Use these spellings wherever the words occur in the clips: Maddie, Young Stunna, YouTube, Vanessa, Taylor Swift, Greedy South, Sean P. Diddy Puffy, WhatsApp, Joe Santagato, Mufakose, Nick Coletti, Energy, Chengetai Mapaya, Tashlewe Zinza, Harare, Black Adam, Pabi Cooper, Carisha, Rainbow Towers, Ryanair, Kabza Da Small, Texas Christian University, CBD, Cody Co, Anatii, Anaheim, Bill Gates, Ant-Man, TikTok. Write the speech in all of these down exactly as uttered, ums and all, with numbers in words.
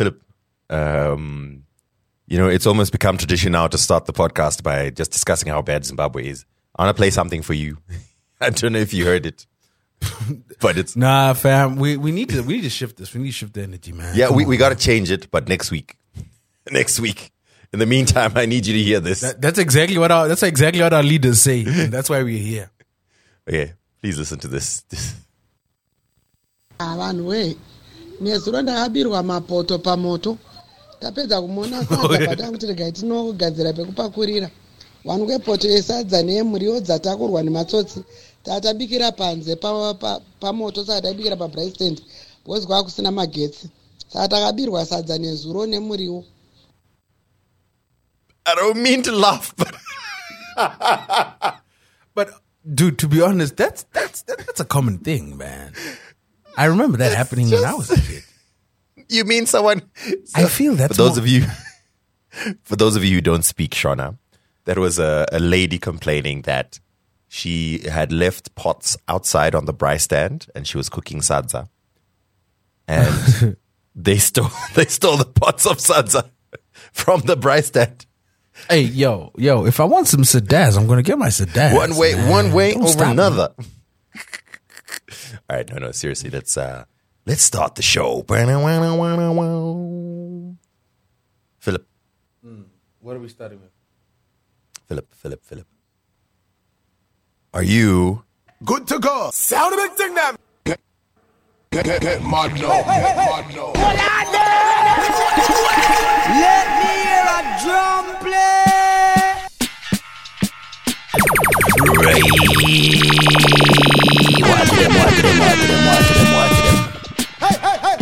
Philip, um, you know, it's almost become tradition now to start the podcast by just discussing how bad Zimbabwe is. I want to play something for you. I don't know if you heard it, but it's nah, fam. We we need to we need to shift this. We need to shift the energy, man. Yeah, Come we on, we got to change it, but next week, next week. In the meantime, I need you to hear this. That, that's exactly what our that's exactly what our leaders say. And that's why we're here. Okay, please listen to this. Avanwe, nezuranda habirwa mapoto pamoto. Tapedza kumona kwanza patanga kuti regai tinogadzira pekupakurira. Wanwe poto esadza nemuriwo dzatakurwa nematsotsi. Tatabikira panze pamoto saka tabikira pa braai stand. Because kwakusina magetsi. Saka takabirwa sadza nezuro nemuriwo. I don't mean to laugh, but but dude, to be honest, that's that's that's a common thing, man. I remember that it's happening just, when I was a kid. You mean someone? So, I feel that's for those more. of you. For those of you who don't speak Shona, there was a, a lady complaining that she had left pots outside on the braai stand, and she was cooking sadza, and they stole they stole the pots of sadza from the braai stand. Hey, yo, yo, if I want some sedaz, I'm going to get my sedaz. One way, man. one way Don't over another. All right, no, no, seriously, let's, uh, let's start the show. Philip. Mm, what are we starting with? Philip, Philip, Philip. Are you good to go? Sound of it, ding them. Get mud, no, get mud, no. Let me hear a drum play. Ray. Watch them, watch them, watch them, watch them, watch them. Hey, hey, hey, hey,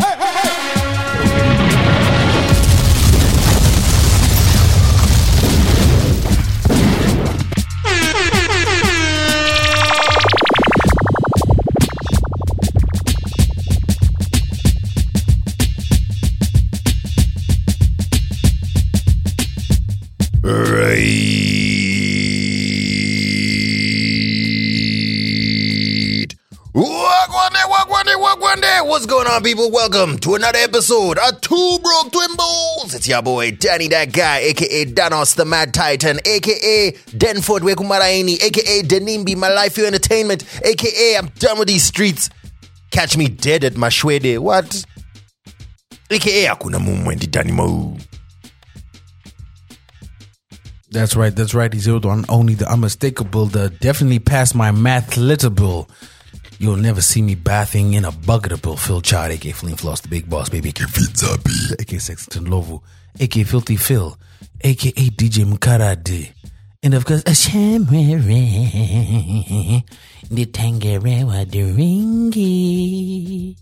what's going on, people? Welcome to another episode of Two Broke Twin Bulls. It's your boy Danny that guy, aka Thanos the Mad Titan, aka Denford Wekumaraini, aka Denimbi, my life your entertainment, aka I'm done with these streets. Catch me dead at Mashwede. What? Aka Akuna Mumwendi Danimo. That's right, that's right. He's the one, only the unmistakable, the definitely past my math litable. You'll never see me bathing in a bucketable Phil Chard, aka Flynn Floss, the Big Boss, baby, aka Fitzabi, aka Sexton Lovu, aka Filthy Phil, aka D J Mkarade, and of course, a Shamere, the Tangerewa, the Ringy.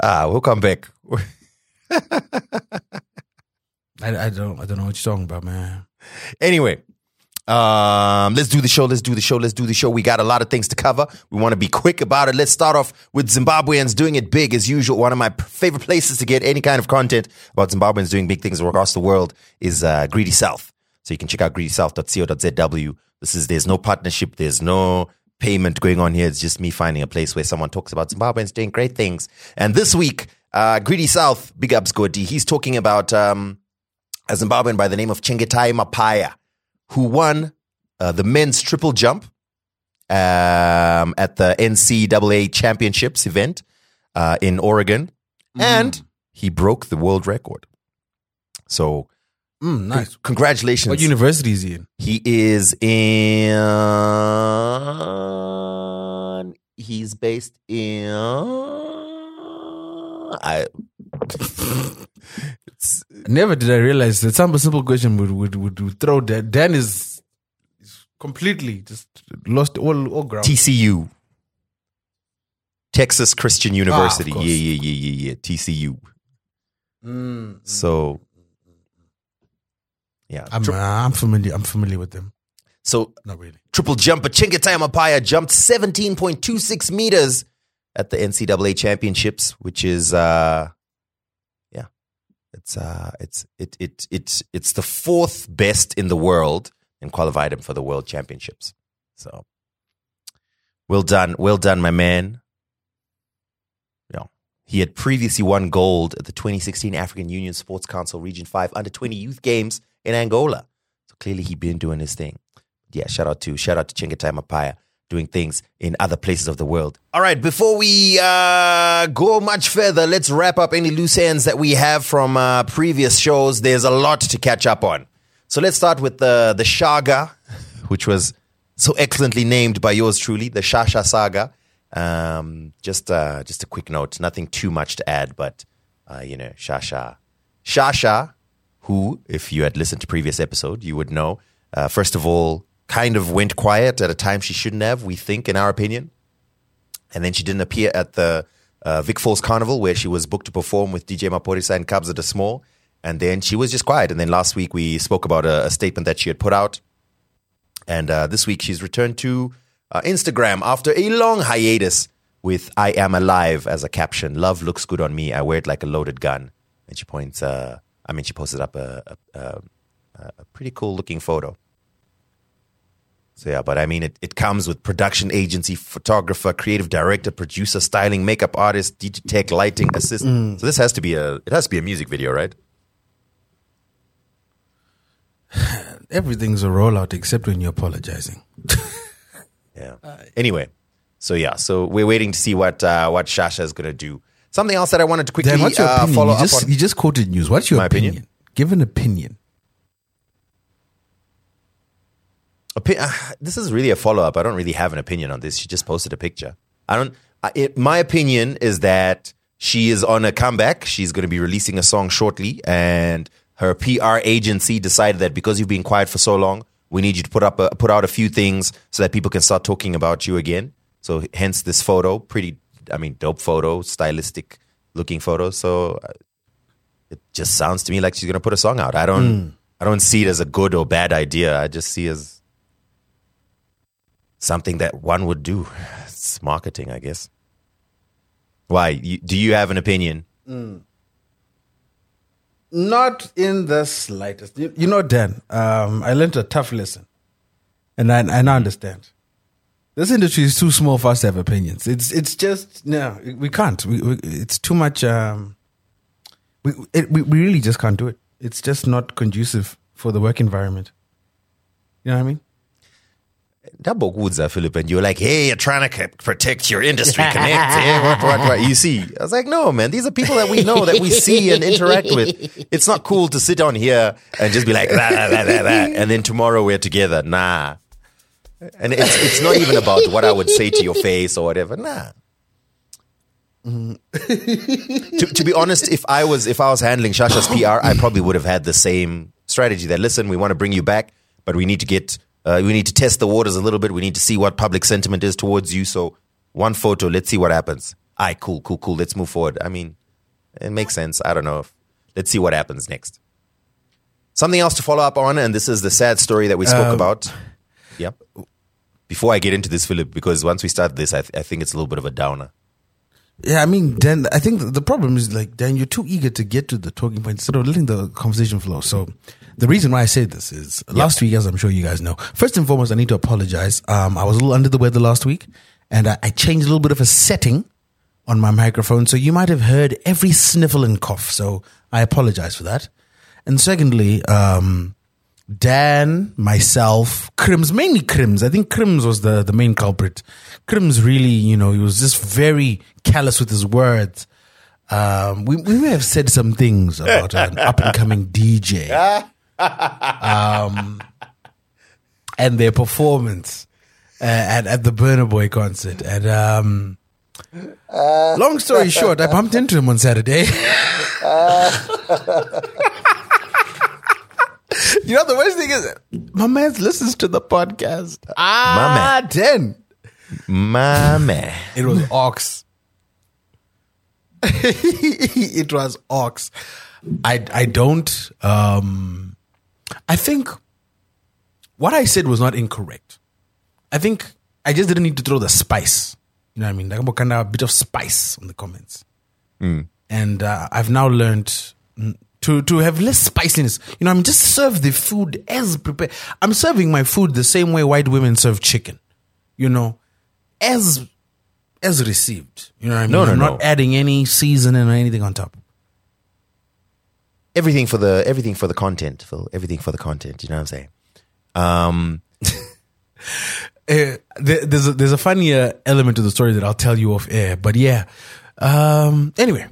Ah, we'll come back. I, I don't, I don't know what you're talking about, man. Anyway. Um, let's do the show. Let's do the show. Let's do the show. We got a lot of things to cover. We want to be quick about it. Let's start off with Zimbabweans doing it big as usual. One of my favorite places to get any kind of content about Zimbabweans doing big things across the world is uh, Greedy South. So you can check out greedy south dot co dot z w. This is, there's no partnership. There's no payment going on here. It's just me finding a place where someone talks about Zimbabweans doing great things. And this week, uh, Greedy South, big ups Gordy, he's talking about um, a Zimbabwean by the name of Chengetai Mapaya, who won uh, the men's triple jump um, at the N C double A championships event uh, in Oregon. Mm. And he broke the world record. So, mm, nice. C- congratulations. What university is he in? He is in... He's based in... I... Never did I realize that some simple question would would, would, would throw that. Dan is, is completely just lost all, all ground. T C U. Texas Christian University. Ah, yeah, yeah, yeah, yeah, yeah. T C U. Mm-hmm. So, yeah. I'm, Tri- I'm familiar I'm familiar with them. So, not really. Triple jumper Chengetai Mapaya jumped seventeen point two six meters at the N C double A championships, which is... Uh, It's uh, it's it it it's it's the fourth best in the world and qualified him for the world championships. So, well done, well done, my man. Yeah, He had previously won gold at the twenty sixteen African Union Sports Council Region five under twenty Youth Games in Angola. So clearly he'd been doing his thing. Yeah, shout out to, shout out to Chengetai Mapaya doing things in other places of the world. All right, before we uh, go much further, let's wrap up any loose ends that we have from uh, previous shows. There's a lot to catch up on. So let's start with the, the Shaga, which was so excellently named by yours truly, the Sha Sha Saga. Um, just, uh, just a quick note, nothing too much to add, but, uh, you know, Sha Sha. Sha Sha, who, if you had listened to previous episode, you would know, uh, first of all, kind of went quiet at a time she shouldn't have, we think, in our opinion. And then she didn't appear at the uh, Vic Falls Carnival, where she was booked to perform with D J Maporisa and Kabza Da Small. And then she was just quiet. And then last week we spoke about a, a statement that she had put out. And uh, this week she's returned to uh, Instagram after a long hiatus with I Am Alive as a caption. Love looks good on me. I wear it like a loaded gun. And she points, uh, I mean, she posted up a, a, a, a pretty cool looking photo. So yeah, but I mean, it, it comes with production agency, photographer, creative director, producer, styling, makeup artist, D J tech, lighting, assistant. Mm. So this has to be a, it has to be a music video, right? Everything's a rollout except when you're apologizing. Yeah. Anyway, so yeah, so we're waiting to see what uh, what Sha Sha is going to do. Something else that I wanted to quickly Dan, what's your uh, follow you up just, on. You just quoted news. What's your My opinion? opinion? Give an opinion. This is really a follow-up. I don't really have an opinion on this. She just posted a picture. I don't. I, it, my opinion is that she is on a comeback. She's going to be releasing a song shortly, and her P R agency decided that because you've been quiet for so long, we need you to put up a, put out a few things so that people can start talking about you again. So hence this photo. Pretty, I mean, dope photo, stylistic looking photo. So it just sounds to me like she's going to put a song out. I don't. Mm. I don't see it as a good or bad idea. I just see it as something that one would do. It's marketing, I guess. Why? You, do you have an opinion? Mm. Not in the slightest. You, you know, Dan, um, I learned a tough lesson. And I, I now understand. This industry is too small for us to have opinions. It's it's just, no, we can't. We, we, it's too much. Um, we, it, we we really just can't do it. It's just not conducive for the work environment. You know what I mean? Double goods, Philip, and you're like, hey, you're trying to c- protect your industry, connect. Hey, what, what, what? You see, I was like, no, man, these are people that we know, that we see and interact with. It's not cool to sit on here and just be like, la, la, la, la, la, and then tomorrow we're together. Nah. And it's it's not even about what I would say to your face or whatever. Nah. Mm-hmm. to, to be honest, if I was if I was handling Sha Sha's P R, I probably would have had the same strategy. That listen, we want to bring you back, but we need to get. Uh, we need to test the waters a little bit. We need to see what public sentiment is towards you. So one photo, let's see what happens. All right, cool, cool, cool. Let's move forward. I mean, it makes sense. I don't know. If, let's see what happens next. Something else to follow up on, and this is the sad story that we spoke um, about. Yeah. Before I get into this, Philip, because once we start this, I, th- I think it's a little bit of a downer. Yeah, I mean, Dan, I think the problem is, like, Dan, you're too eager to get to the talking point instead of letting the conversation flow. So the reason why I say this is yep. last week, as I'm sure you guys know, first and foremost, I need to apologize. Um, I was a little under the weather last week, and I, I changed a little bit of a setting on my microphone. So you might have heard every sniffle and cough. So I apologize for that. And secondly, um, Dan, myself, Crims, mainly Crims. I think Crims was the, the main culprit. Crims really, you know, he was just very callous with his words. Um, we, we may have said some things about an up-and-coming D J. Um, and their performance at, at the Burna Boy concert. And um, long story short, I bumped into him on Saturday. You know, the worst thing is, my man listens to the podcast. Ah, my man. My man. It was Ox. It was Ox. I, I don't, um, I think what I said was not incorrect. I think I just didn't need to throw the spice. You know what I mean? Like, I'm kind of a bit of spice on the comments. Mm. And uh, I've now learned... To to have less spiciness. You know, I mean, just serve the food as prepared. I'm serving my food the same way white women serve chicken. You know, as as received. You know what I mean? No, no, I'm no. not adding any seasoning or anything on top. Everything for the everything for the content, Phil. Everything for the content. You know what I'm saying? Um, uh, there, there's a, there's a funnier element to the story that I'll tell you off air. But yeah. Um, anyway,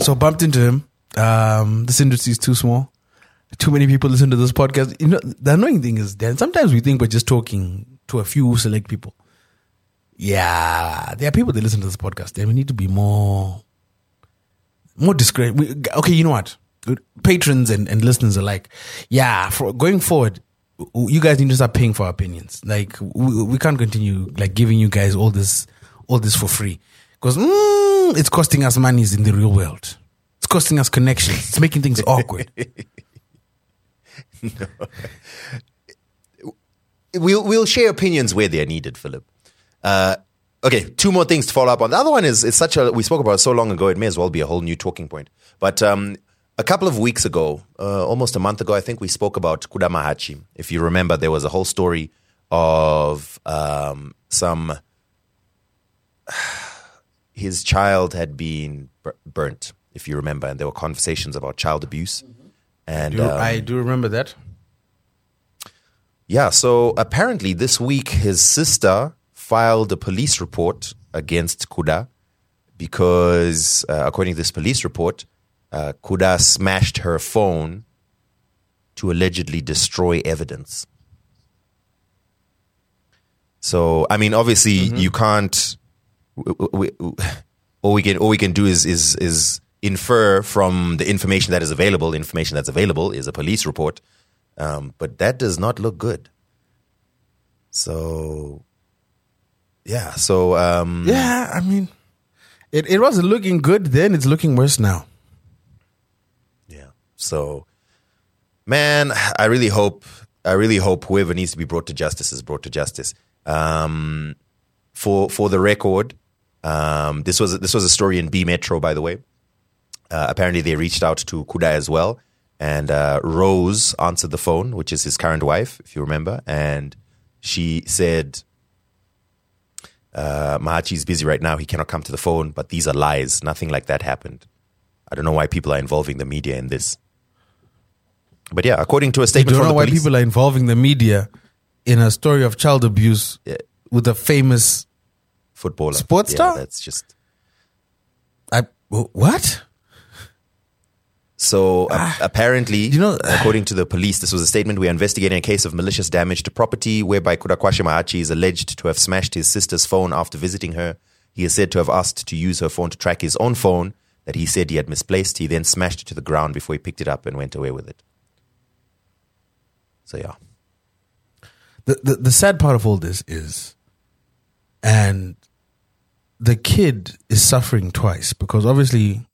so bumped into him. Um, this industry is too small. Too many people listen to this podcast. You know, the annoying thing is that sometimes we think we're just talking to a few select people. Yeah, there are people that listen to this podcast, and we need to be more, more discreet. We, okay, you know what? Patrons and, and listeners alike. Yeah, for going forward, you guys need to start paying for our opinions. Like we, we can't continue like giving you guys all this, all this for free, because mm, it's costing us monies in the real world. It's costing us connections. It's making things awkward. No. We'll we'll share opinions where they're needed, Philip. Uh, okay, two more things to follow up on. The other one is it's such a we spoke about it so long ago. It may as well be a whole new talking point. But um, a couple of weeks ago, uh, almost a month ago, I think we spoke about Kuda Mahachi. If you remember, there was a whole story of um, some his child had been bur- burnt. If you remember, and there were conversations about child abuse. And do, um, I do remember that. Yeah, so apparently this week his sister filed a police report against Kuda because, uh, according to this police report, uh, Kuda smashed her phone to allegedly destroy evidence. So, I mean, obviously mm-hmm. you can't. We, we, all we can all we can do is is is. infer from the information that is available. The information that's available is a police report. Um, but that does not look good. So, yeah. So, um, yeah, I mean, it, it wasn't looking good then. It's looking worse now. Yeah. So, man, I really hope, I really hope whoever needs to be brought to justice is brought to justice. Um, for, for the record, um, this was, this was a story in B Metro, by the way. Uh, apparently, they reached out to Kuda as well, and uh, Rose answered the phone, which is his current wife, if you remember, and she said, uh, Mahachi is busy right now, he cannot come to the phone, but these are lies, nothing like that happened. I don't know why people are involving the media in this. But yeah, according to a statement from the police... You don't know why police, people are involving the media in a story of child abuse yeah. with a famous... footballer. Sports yeah, star? That's just... I What? So uh, ah, apparently, you know, according to the police, this was a statement, we are investigating a case of malicious damage to property whereby Kudakwashe Mahachi is alleged to have smashed his sister's phone after visiting her. He is said to have asked to use her phone to track his own phone that he said he had misplaced. He then smashed it to the ground before he picked it up and went away with it. So yeah. The the, the sad part of all this is, and the kid is suffering twice because obviously,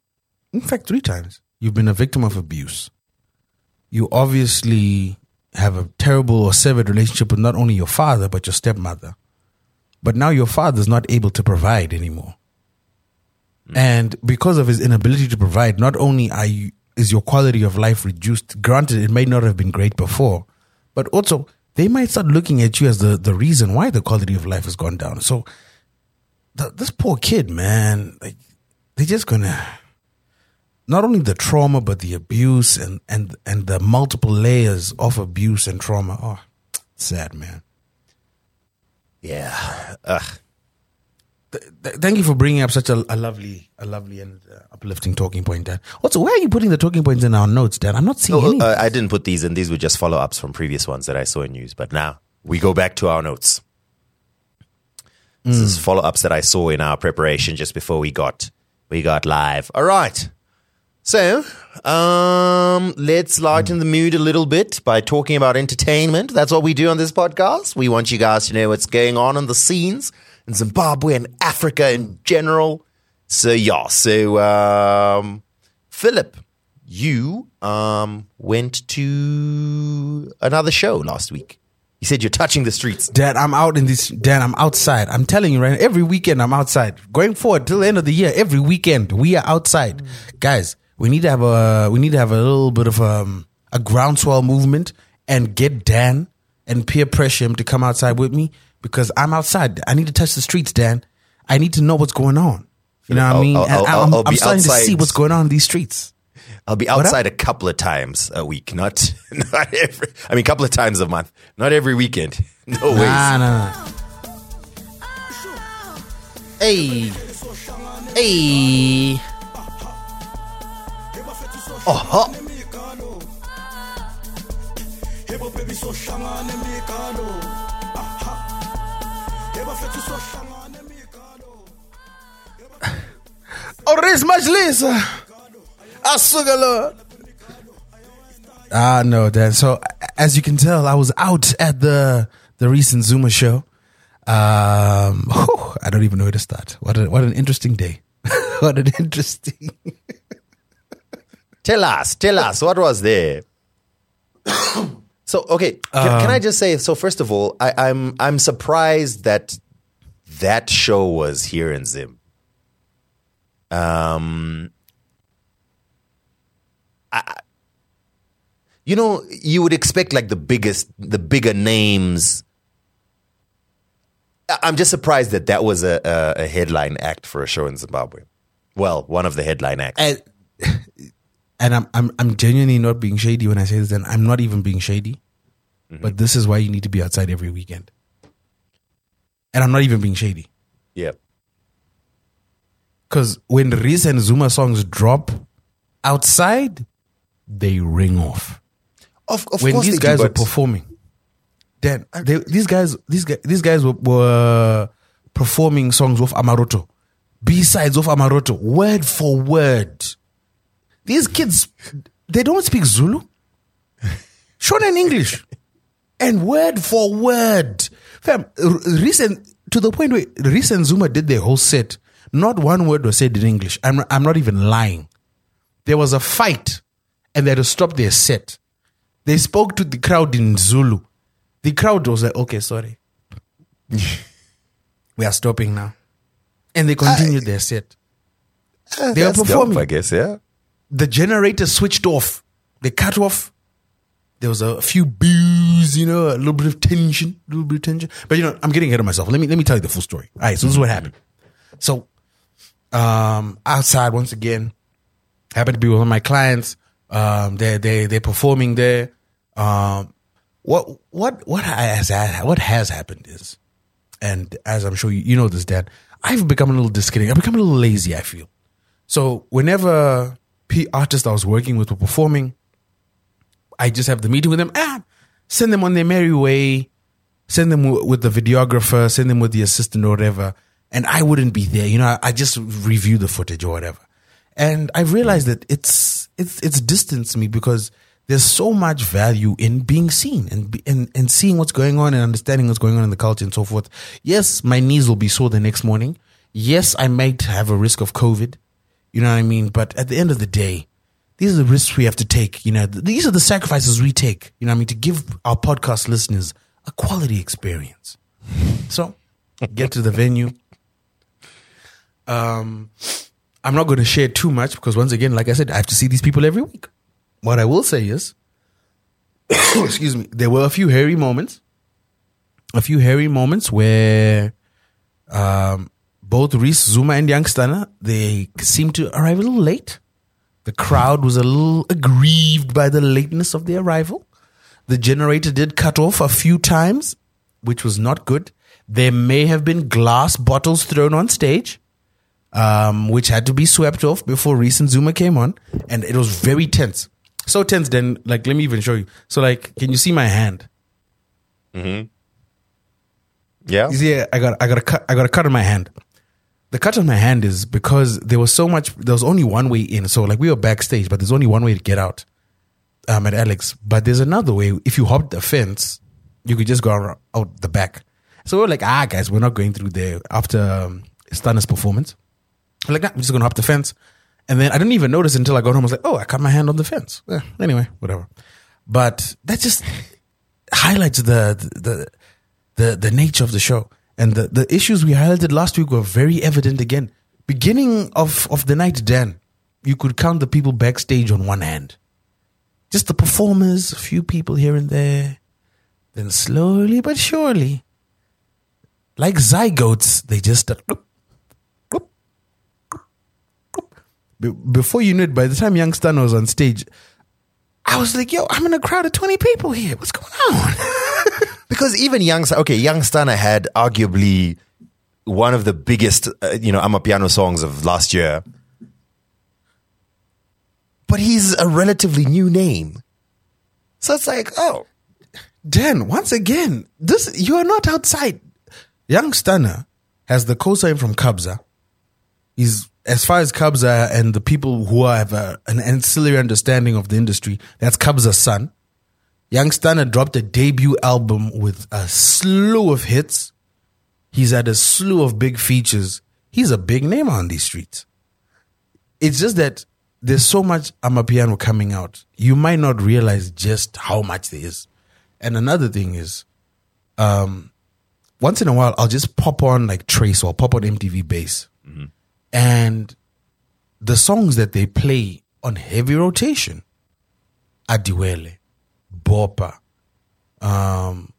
in fact, three times. You've been a victim of abuse. You obviously have a terrible or severed relationship with not only your father, but your stepmother. But now your father's not able to provide anymore. Mm. And because of his inability to provide, not only are you, is your quality of life reduced, granted it may not have been great before, but also they might start looking at you as the, the reason why the quality of life has gone down. So th- this poor kid, man, like they're just going to... Not only the trauma, but the abuse and, and, and the multiple layers of abuse and trauma. Oh, sad, man. Yeah. Ugh. Th- th- thank you for bringing up such a, a lovely, a lovely and uh, uplifting talking point, Dan. Also, where are you putting the talking points in our notes, Dan? I'm not seeing no, any. Uh, I didn't put these in. These were just follow-ups from previous ones that I saw in news. But now we go back to our notes. Mm. This is follow-ups that I saw in our preparation just before we got we got live. All right. So, um, let's lighten the mood a little bit by talking about entertainment. That's what we do on this podcast. We want you guys to know what's going on in the scenes in Zimbabwe and Africa in general. So, yeah. So, um, Philip, you um, went to another show last week. You said you're touching the streets. Dad, I'm out in this. Dad, I'm outside. I'm telling you right now, every weekend I'm outside. Going forward till the end of the year, every weekend we are outside. Mm-hmm. Guys. We need to have a we need to have a little bit of um, a groundswell movement and get Dan and peer pressure him to come outside with me because I'm outside. I need to touch the streets, Dan. I need to know what's going on. You know what I'll, I mean? I'll, I'll, I'll, I'm, I'll I'm starting outside. to see what's going on in these streets. I'll be outside a couple of times a week. Not, not every, I mean, a couple of times a month. Not every weekend. No ways. Nah, nah, nah. Hey. Hey. Uh-huh. Oh, Reece Madlisa. Asugalo. Ah, no, Dan. So, as you can tell, I was out at the the recent Zuma show. Um, whew, I don't even know where to start. What a, what an interesting day. What an interesting. Tell us, tell us, what was there? So, okay, can, um, can I just say? So, first of all, I, I'm I'm surprised that that show was here in Zim. Um, I, you know, you would expect like the biggest, the bigger names. I'm just surprised that that was a, a, a headline act for a show in Zimbabwe. Well, one of the headline acts. And, and I'm, I'm I'm genuinely not being shady when I say this, and I'm not even being shady. Mm-hmm. But this is why you need to be outside every weekend. And I'm not even being shady. Yeah. Because when Reece and Zuma songs drop outside, they ring off. Of, of when course these guys do, but- are performing. Then they, these guys, these guys, these guys were, were performing songs off Amaroto, B-sides off Amaroto, word for word. These kids, they don't speak Zulu, Shonen English, and word for word. Fam, recent to the point where Reece and Zuma did their whole set. Not one word was said in English. I'm, I'm not even lying. There was a fight, and they had to stop their set. They spoke to the crowd in Zulu. The crowd was like, okay, sorry. We are stopping now. And they continued I, their set. Uh, they were performing. Dope, I guess, yeah. The generator switched off. They cut off. There was a few boos, you know, a little bit of tension, a little bit of tension. But, you know, I'm getting ahead of myself. Let me let me tell you the full story. All right, so this is what happened. So, um, outside, once again, happened to be with one of my clients. Um, they're, they're, they're performing there. Um, What what what has what has happened is, and as I'm sure you, you know this, Dan, I've become a little disconnected. I've become a little lazy, I feel. So whenever P artists I was working with were performing, I just have the meeting with them. Ah, send them on their merry way. Send them w- with the videographer. Send them with the assistant or whatever. And I wouldn't be there. You know, I, I just review the footage or whatever. And I've realized that it's it's it's distanced me because there's so much value in being seen and, and and seeing what's going on and understanding what's going on in the culture and so forth. Yes, my knees will be sore the next morning. Yes, I might have a risk of COVID. You know what I mean? But at the end of the day, these are the risks we have to take. You know, these are the sacrifices we take, you know what I mean, to give our podcast listeners a quality experience. So get to the venue. Um, I'm not going to share too much because once again, like I said, I have to see these people every week. What I will say is, excuse me, there were a few hairy moments, a few hairy moments where um, both Reece, Zuma, and Young Stunna, they seemed to arrive a little late. The crowd was a little aggrieved by the lateness of their arrival. The generator did cut off a few times, which was not good. There may have been glass bottles thrown on stage, um, which had to be swept off before Reece and Zuma came on, and it was very tense. So tense, then, like, let me even show you. So, like, can you see my hand? Mm-hmm. Yeah. You see, I got, I got a cut, I got a cut on my hand. The cut on my hand is because there was so much, there was only one way in. So, like, we were backstage, but there's only one way to get out um, at Alex. But there's another way. If you hopped the fence, you could just go around, out the back. So, we were like, ah, guys, we're not going through there after um, Stunna's performance. We're like, nah, we're just going to hop the fence. And then I didn't even notice until I got home. I was like, oh, I cut my hand on the fence. Yeah, anyway, whatever. But that just highlights the, the the the nature of the show. And the, the issues we highlighted last week were very evident again. Beginning of, of the night, Dan, you could count the people backstage on one hand. Just the performers, a few people here and there. Then slowly but surely, like zygotes, they just start, Be- before you knew it, by the time Young Stunna was on stage, I was like, yo, I'm in a crowd of twenty people here. What's going on? Because even Young okay, Young Stunna had arguably one of the biggest, uh, you know, Amapiano songs of last year. But he's a relatively new name. So it's like, oh, Dan, once again, this you are not outside. Young Stunna has the co-sign from Kabza. He's, as far as Kabza and the people who have a, an ancillary understanding of the industry, that's Kabza's son. Young Stunna dropped a debut album with a slew of hits. He's had a slew of big features. He's a big name on these streets. It's just that there's so much Amapiano coming out. You might not realize just how much there is. And another thing is, um, once in a while, I'll just pop on like Trace or pop on M T V Base. Mm-hmm. And the songs that they play on heavy rotation are Adiwele, Bopa, um,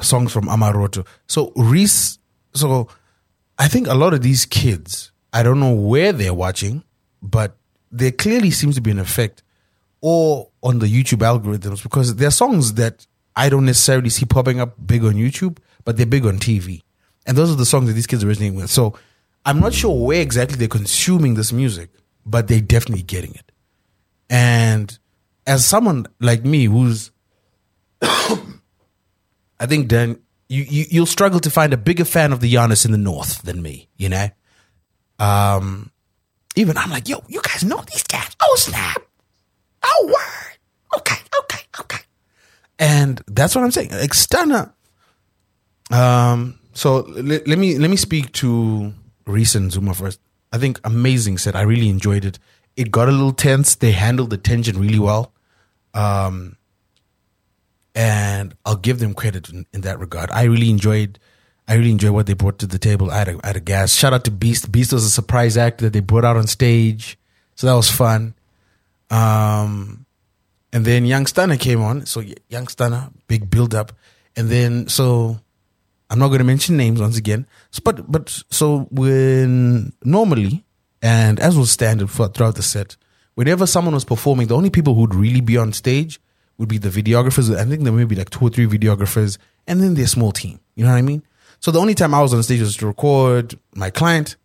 songs from Amaroto. So Reece, so I think a lot of these kids, I don't know where they're watching, but there clearly seems to be an effect or on the YouTube algorithms, because there are songs that I don't necessarily see popping up big on YouTube, but they're big on T V. And those are the songs that these kids are resonating with. So I'm not sure where exactly they're consuming this music, but they're definitely getting it. And as someone like me who's, I think, Dan, you, you, you'll struggle to find a bigger fan of the Giannis in the North than me, you know? Um, even I'm like, yo, you guys know these cats. Oh, snap. Oh, word. Okay, okay, okay. And that's what I'm saying. Like, Stunna. Um, so l- let me let me speak to Reece and Zuma first. I think amazing set. I really enjoyed it. It got a little tense. They handled the tension really well. Um, and I'll give them credit in, in that regard. I really enjoyed I really enjoyed what they brought to the table. I had, a, I had a gas. Shout out to Beast. Beast was a surprise act that they brought out on stage. So that was fun. Um, and then Young Stunna came on. So Young Stunna, big build up. And then, so I'm not going to mention names once again. So, but, but so when normally, and as was standard for, throughout the set, whenever someone was performing, the only people who'd really be on stage would be the videographers. I think there may be like two or three videographers and then their small team. You know what I mean? So the only time I was on stage was to record my client,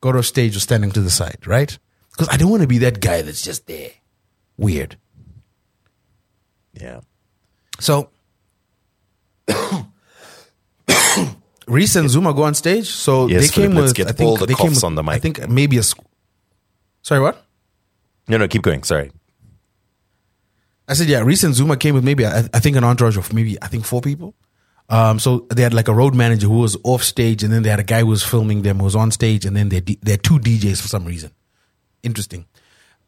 go to a stage or standing to the side, right? Because I don't want to be that guy that's just there. Weird. Yeah. So Reece and Zuma go on stage. So yes, they came Phillip, with get I think all the they came with, on the mic. I think maybe a squ- Sorry, what? No, no, keep going. Sorry. I said yeah, Reece and Zuma came with maybe I, I think an entourage of maybe I think four people. Um, so they had like a road manager who was off stage, and then they had a guy who was filming them who was on stage, and then they d- they had two D Js for some reason. Interesting.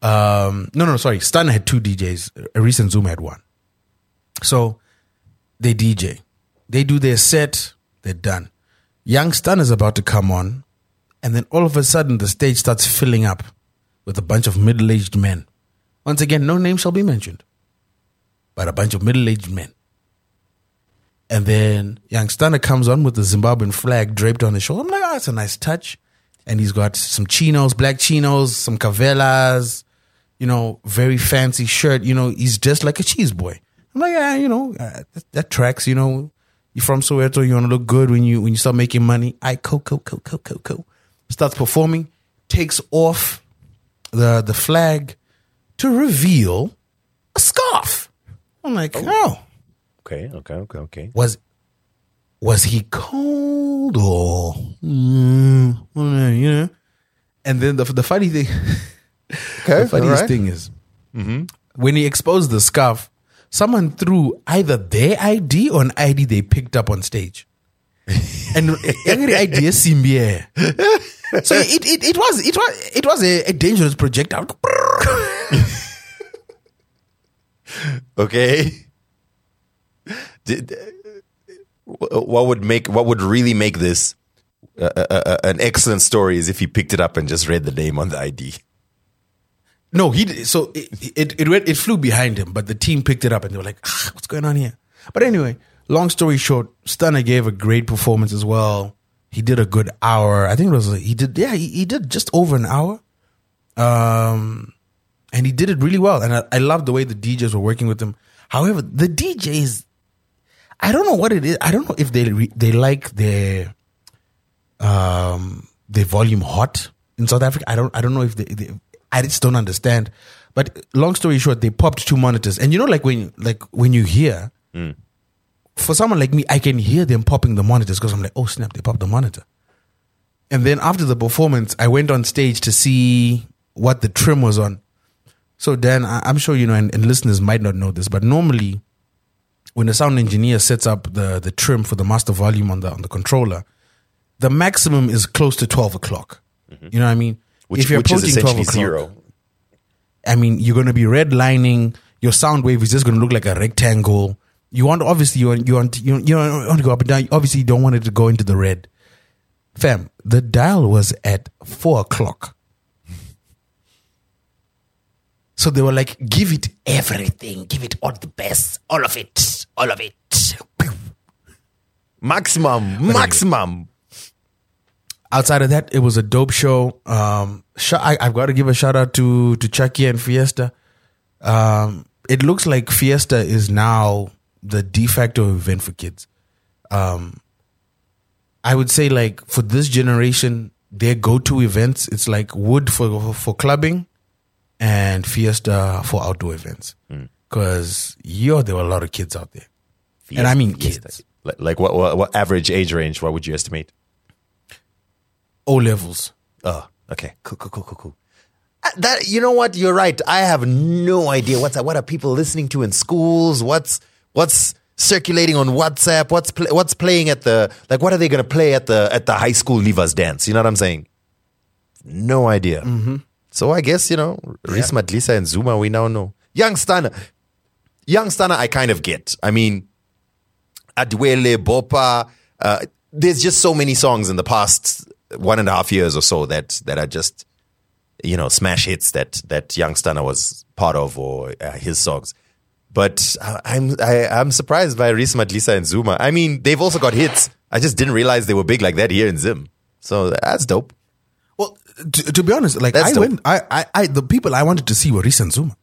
Um, no, no, sorry. Stunna had two D Js. Reece and Zuma had one. So they D J. They do their set. They're done. Young Stunna is about to come on, and then all of a sudden the stage starts filling up with a bunch of middle-aged men. Once again, no name shall be mentioned, but a bunch of middle-aged men. And then Young Stunna comes on with the Zimbabwean flag draped on his shoulder. I'm like, oh, that's a nice touch. And he's got some chinos, black chinos, some Cavelas, you know, very fancy shirt. You know, he's dressed like a cheese boy. I'm like, yeah, you know, uh, that, that tracks, you know. You're from Soweto, you want to look good when you when you start making money. I co co co co co co starts performing, takes off the the flag to reveal a scarf. I'm like, oh, oh. okay, okay, okay, okay. Was was he cold or mm, you know? And then the the funny thing, okay, the funniest right. thing is mm-hmm. when he exposed the scarf. Someone threw either their I D or an I D they picked up on stage. And every I D is in the air. So it, it, it was it was it was a, a dangerous projectile. Okay. Did, what would make what would really make this uh, uh, uh, an excellent story is if he picked it up and just read the name on the I D. No, he so it it it, went, it flew behind him, but the team picked it up and they were like, ah, "What's going on here?" But anyway, long story short, Stunna gave a great performance as well. He did a good hour. I think it was he did yeah he, he did just over an hour, Um, and he did it really well. And I, I love the way the D Js were working with him. However, the D Js, I don't know what it is. I don't know if they re, they like their um their volume hot in South Africa. I don't I don't know if they, they I just don't understand. But long story short, they popped two monitors. And you know, like when like when you hear, mm. for someone like me, I can hear them popping the monitors because I'm like, oh snap, they popped the monitor. And then after the performance, I went on stage to see what the trim was on. So Dan, I'm sure you know, and, and listeners might not know this, but normally when the sound engineer sets up the, the trim for the master volume on the on the controller, the maximum is close to twelve o'clock. Mm-hmm. You know what I mean? Which, if you're which is essentially twelve o'clock, zero. I mean, you're going to be redlining. Your sound wave is just going to look like a rectangle. You want, obviously, you want, you want, you want, you want to go up and down. Obviously, you don't want it to go into the red. Fam, the dial was at four o'clock. So they were like, give it everything. Give it all the best. All of it. All of it. Maximum. Maximum. Outside of that, it was a dope show. Um, sh- I, I've got to give a shout out to, to Chucky and Fiesta. Um, it looks like Fiesta is now the de facto event for kids. Um, I would say, like, for this generation, their go-to events, it's like Wood for for clubbing and Fiesta for outdoor events. Because, mm. yo, there were a lot of kids out there. Fiesta, and I mean Fiesta. Kids. Like, like what, what what average age range, what would you estimate? O levels. Oh, okay. Cool, cool, cool, cool, cool. That, you know what? You're right. I have no idea what's what are people listening to in schools. What's what's circulating on WhatsApp. What's play, what's playing at the like? What are they going to play at the at the high school Leavers dance? You know what I'm saying? No idea. Mm-hmm. So I guess you know Reece Madlisa and Zuma. We now know Young Stunna. Young Stunna, I kind of get. I mean, Adwele Bopa. Uh, there's just so many songs in the past one and a half years or so that that are just, you know, smash hits that that Young Stunna was part of, or uh, his songs. But I'm I, I'm surprised by Reece Madlisa and Zuma. I mean, they've also got hits. I just didn't realize they were big like that here in Zim. So that's dope. Well, to, to be honest, like that's I dope. went, I, I I the people I wanted to see were Reece and Zuma.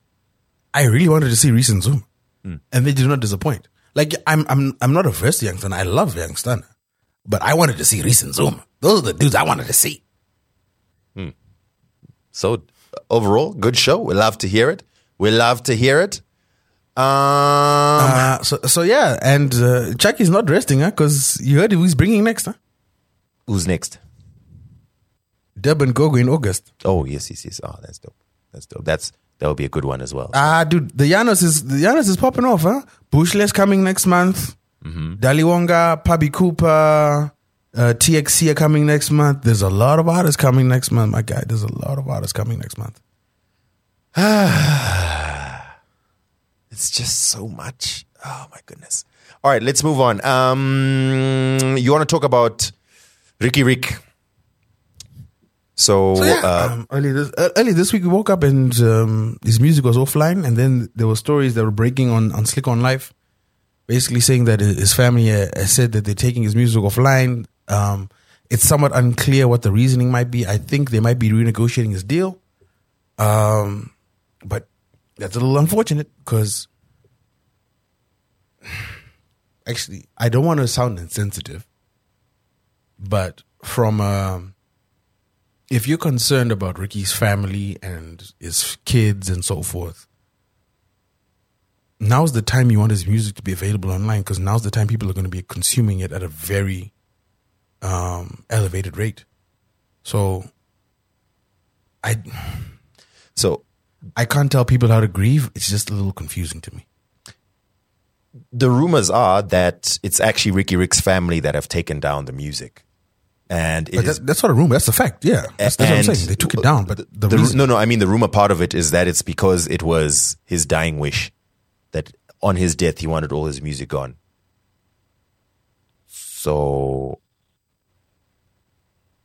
I really wanted to see Reece and Zuma, mm. and they did not disappoint. Like I'm I'm I'm not averse to Young Stunna. I love Young Stunna. But I wanted to see Reece and Zuma. Those are the dudes I wanted to see. Hmm. So, overall, good show. We love to hear it. We love to hear it. Um, uh, so, so, yeah. And uh, Chucky's not resting, huh? Because you heard who he's bringing next, huh? Who's next? Durban Gogo in August. Oh, yes, yes, yes. Oh, that's dope. That's dope. That's That would be a good one as well. Ah, uh, dude. The Janos is, the Janos is popping off, huh? Bushless coming next month. Mm-hmm. Daliwonga, Pabi Cooper, uh, T X C are coming next month. There's a lot of artists coming next month, my guy. There's a lot of artists coming next month. It's just so much. Oh my goodness. All right, let's move on. Um, you want to talk about Ricky Rick? So, so yeah, uh, um, early this early this week we woke up and um, his music was offline, and then there were stories that were breaking on on Slick on Life. Basically saying that his family uh, said that they're taking his music offline. Um, it's somewhat unclear what the reasoning might be. I think they might be renegotiating his deal. Um, but that's a little unfortunate because... Actually, I don't want to sound insensitive. But from... Uh, if you're concerned about Ricky's family and his kids and so forth... Now's the time you want his music to be available online, because now's the time people are going to be consuming it at a very um, elevated rate. So, I, so I can't tell people how to grieve. It's just a little confusing to me. The rumors are that it's actually Ricky Rick's family that have taken down the music, and it but that, is, that's not a rumor. That's a fact. Yeah, that's, that's what I'm saying. They took it down, but the, the reason, no, no. I mean, the rumor part of it is that it's because it was his dying wish. That on his death, he wanted all his music gone. So,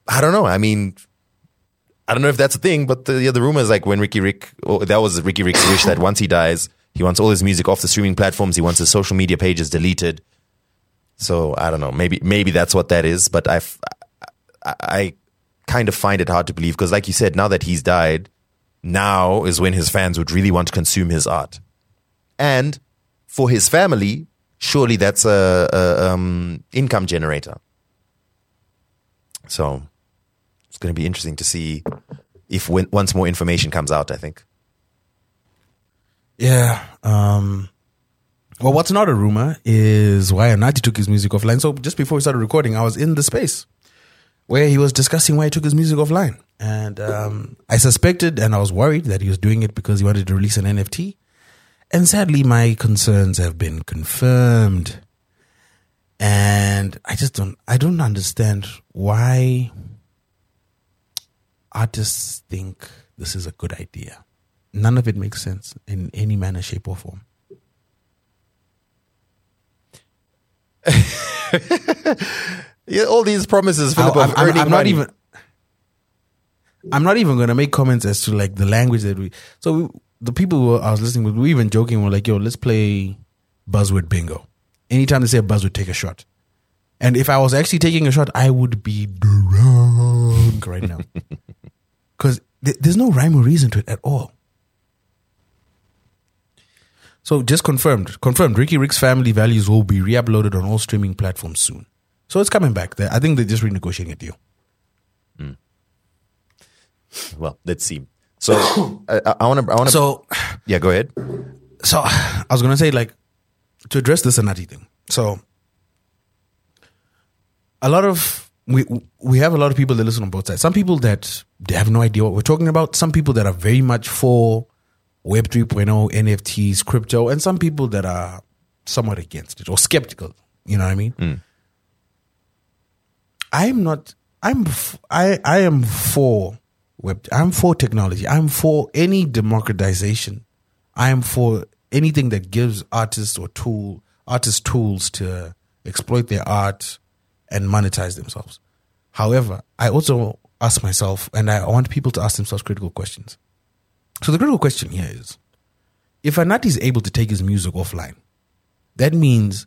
I don't know. I mean, I don't know if that's a thing, but the, yeah, the rumor is like when Ricky Rick, oh, that was Ricky Rick's wish that once he dies, he wants all his music off the streaming platforms. He wants his social media pages deleted. So, I don't know. Maybe maybe that's what that is. But I've, I I kind of find it hard to believe because like you said, now that he's died, now is when his fans would really want to consume his art. And for his family, surely that's a, a um, income generator. So it's going to be interesting to see if when, once more information comes out, I think. Yeah. Um, well, what's not a rumor is why Anatii took his music offline. So just before we started recording, I was in the space where he was discussing why he took his music offline. And um, I suspected and I was worried that he was doing it because he wanted to release an N F T. And sadly, my concerns have been confirmed. And I just don't, I don't understand why artists think this is a good idea. None of it makes sense in any manner, shape, or form. Yeah, all these promises, Philip, of earning I'm money. Not even, I'm not even going to make comments as to like the language that we... So we, the people who I was listening with, we were even joking, we were like, yo, let's play buzzword bingo. Anytime they say a buzzword, take a shot. And if I was actually taking a shot, I would be drunk right now. Because th- there's no rhyme or reason to it at all. So just confirmed. Confirmed. Ricky Rick's family values will be re-uploaded on all streaming platforms soon. So it's coming back. I think they're just renegotiating a deal. Mm. Well, let's see. So I want to... I want to. So yeah, go ahead. So I was going to say, like, to address this Anatii thing. So a lot of... We we have a lot of people that listen on both sides. Some people that they have no idea what we're talking about. Some people that are very much for Web 3.0, N F Ts, crypto. And some people that are somewhat against it or skeptical. You know what I mean? Mm. I'm not... I'm I, I am for... Web, I'm for technology. I'm for any democratization. I am for anything that gives artists or tool artists tools to exploit their art and monetize themselves. However, I also ask myself, and I want people to ask themselves critical questions. So the critical question here is, if Anatii is able to take his music offline, that means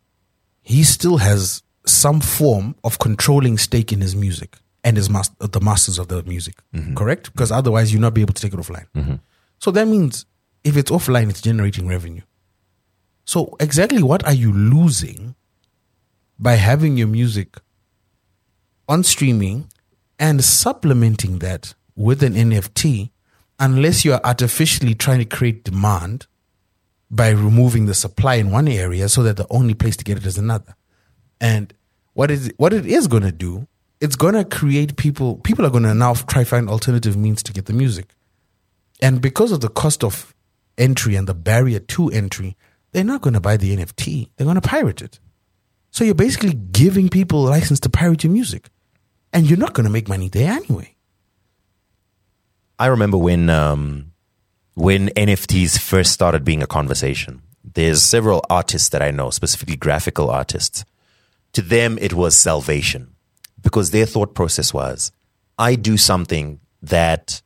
he still has some form of controlling stake in his music and his mas- the masters of the music, mm-hmm. correct? Because otherwise you'll not be able to take it offline. Mm-hmm. So that means if it's offline, it's generating revenue. So exactly what are you losing by having your music on streaming and supplementing that with an N F T, unless you are artificially trying to create demand by removing the supply in one area so that the only place to get it is another. And what is what it is going to do, it's going to create people, people are going to now try to find alternative means to get the music. And because of the cost of entry and the barrier to entry, they're not going to buy the N F T. They're going to pirate it. So you're basically giving people a license to pirate your music. And you're not going to make money there anyway. I remember when um, when N F Ts first started being a conversation. There's several artists that I know, specifically graphical artists. To them, it was salvation. Because their thought process was, I do something that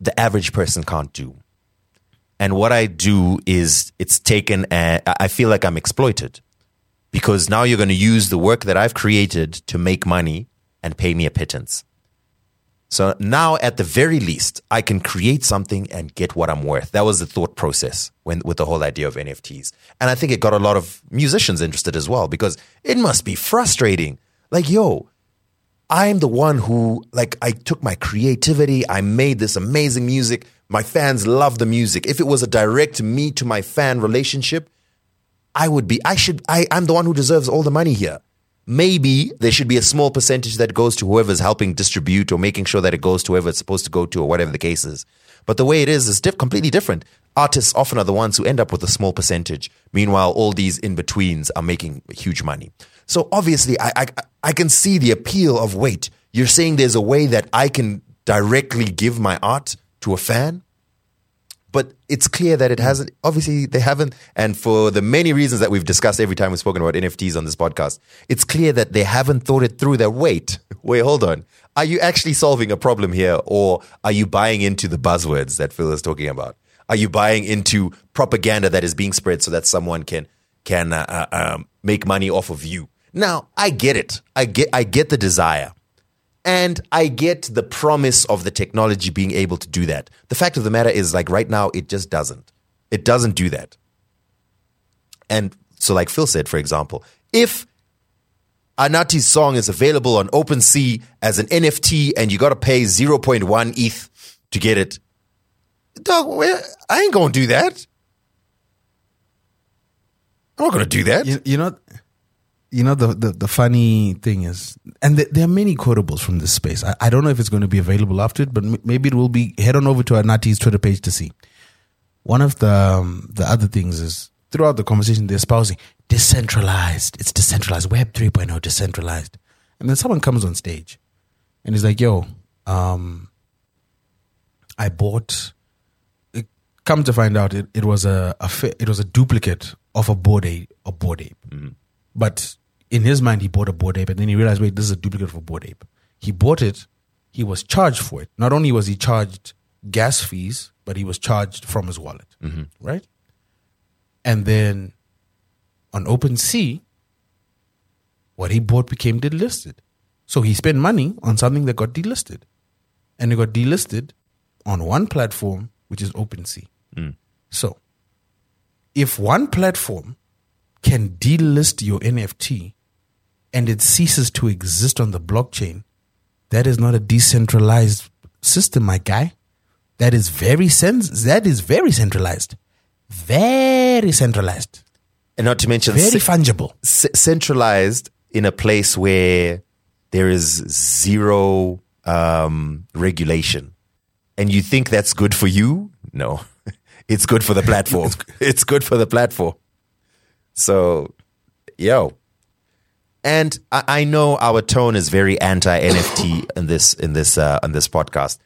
the average person can't do. And what I do is it's taken, a, I feel like I'm exploited. Because now you're going to use the work that I've created to make money and pay me a pittance. So now at the very least, I can create something and get what I'm worth. That was the thought process when, with the whole idea of N F Ts. And I think it got a lot of musicians interested as well, because it must be frustrating. Like, yo, I'm the one who, like, I took my creativity. I made this amazing music. My fans love the music. If it was a direct me to my fan relationship, I would be, I should, I, I'm the one who deserves all the money here. Maybe there should be a small percentage that goes to whoever's helping distribute or making sure that it goes to whoever it's supposed to go to or whatever the case is. But the way it is is diff- completely different. Artists often are the ones who end up with a small percentage. Meanwhile, all these in-betweens are making huge money. So obviously, I, I, I can see the appeal of, wait, you're saying there's a way that I can directly give my art to a fan? But it's clear that it hasn't, obviously they haven't, and for the many reasons that we've discussed every time we've spoken about N F Ts on this podcast, it's clear that they haven't thought it through. That wait, wait, hold on. Are you actually solving a problem here, or are you buying into the buzzwords that Phil is talking about? Are you buying into propaganda that is being spread so that someone can can uh, um, make money off of you? Now, I get it. I get I get the desire. And I get the promise of the technology being able to do that. The fact of the matter is, like, right now, it just doesn't. It doesn't do that. And so, like Phil said, for example, if Anati's song is available on OpenSea as an N F T and you got to pay zero point one E T H to get it, dog, I ain't going to do that. I'm not going to do that. You, you know... You know, the, the, the funny thing is, and th- there are many quotables from this space. I, I don't know if it's going to be available after it, but m- maybe it will be. Head on over to Anati's Twitter page to see. One of the um, the other things is, throughout the conversation, they're espousing decentralized. It's decentralized. Web 3.0, decentralized. And then someone comes on stage and he's like, yo, um, I bought, it, come to find out, it, it was a, a fa- it was a duplicate of a Bored Ape. A Bored Ape. Mm-hmm. But in his mind, he bought a Bored Ape, and then he realized, wait, this is a duplicate of a Bored Ape. He bought it. He was charged for it. Not only was he charged gas fees, but he was charged from his wallet, mm-hmm. right? And then on OpenSea, what he bought became delisted. So he spent money on something that got delisted. And it got delisted on one platform, which is OpenSea. Mm. So if one platform can delist your N F T and it ceases to exist on the blockchain, that is not a decentralized system, my guy. That is very sens- That is very centralized. Very centralized. And not to mention... Very c- fungible. C- centralized in a place where there is zero um, regulation. And you think that's good for you? No. It's good for the platform. It's good for the platform. So, yo, and I, I know our tone is very anti-N F T in this in this uh, on this podcast.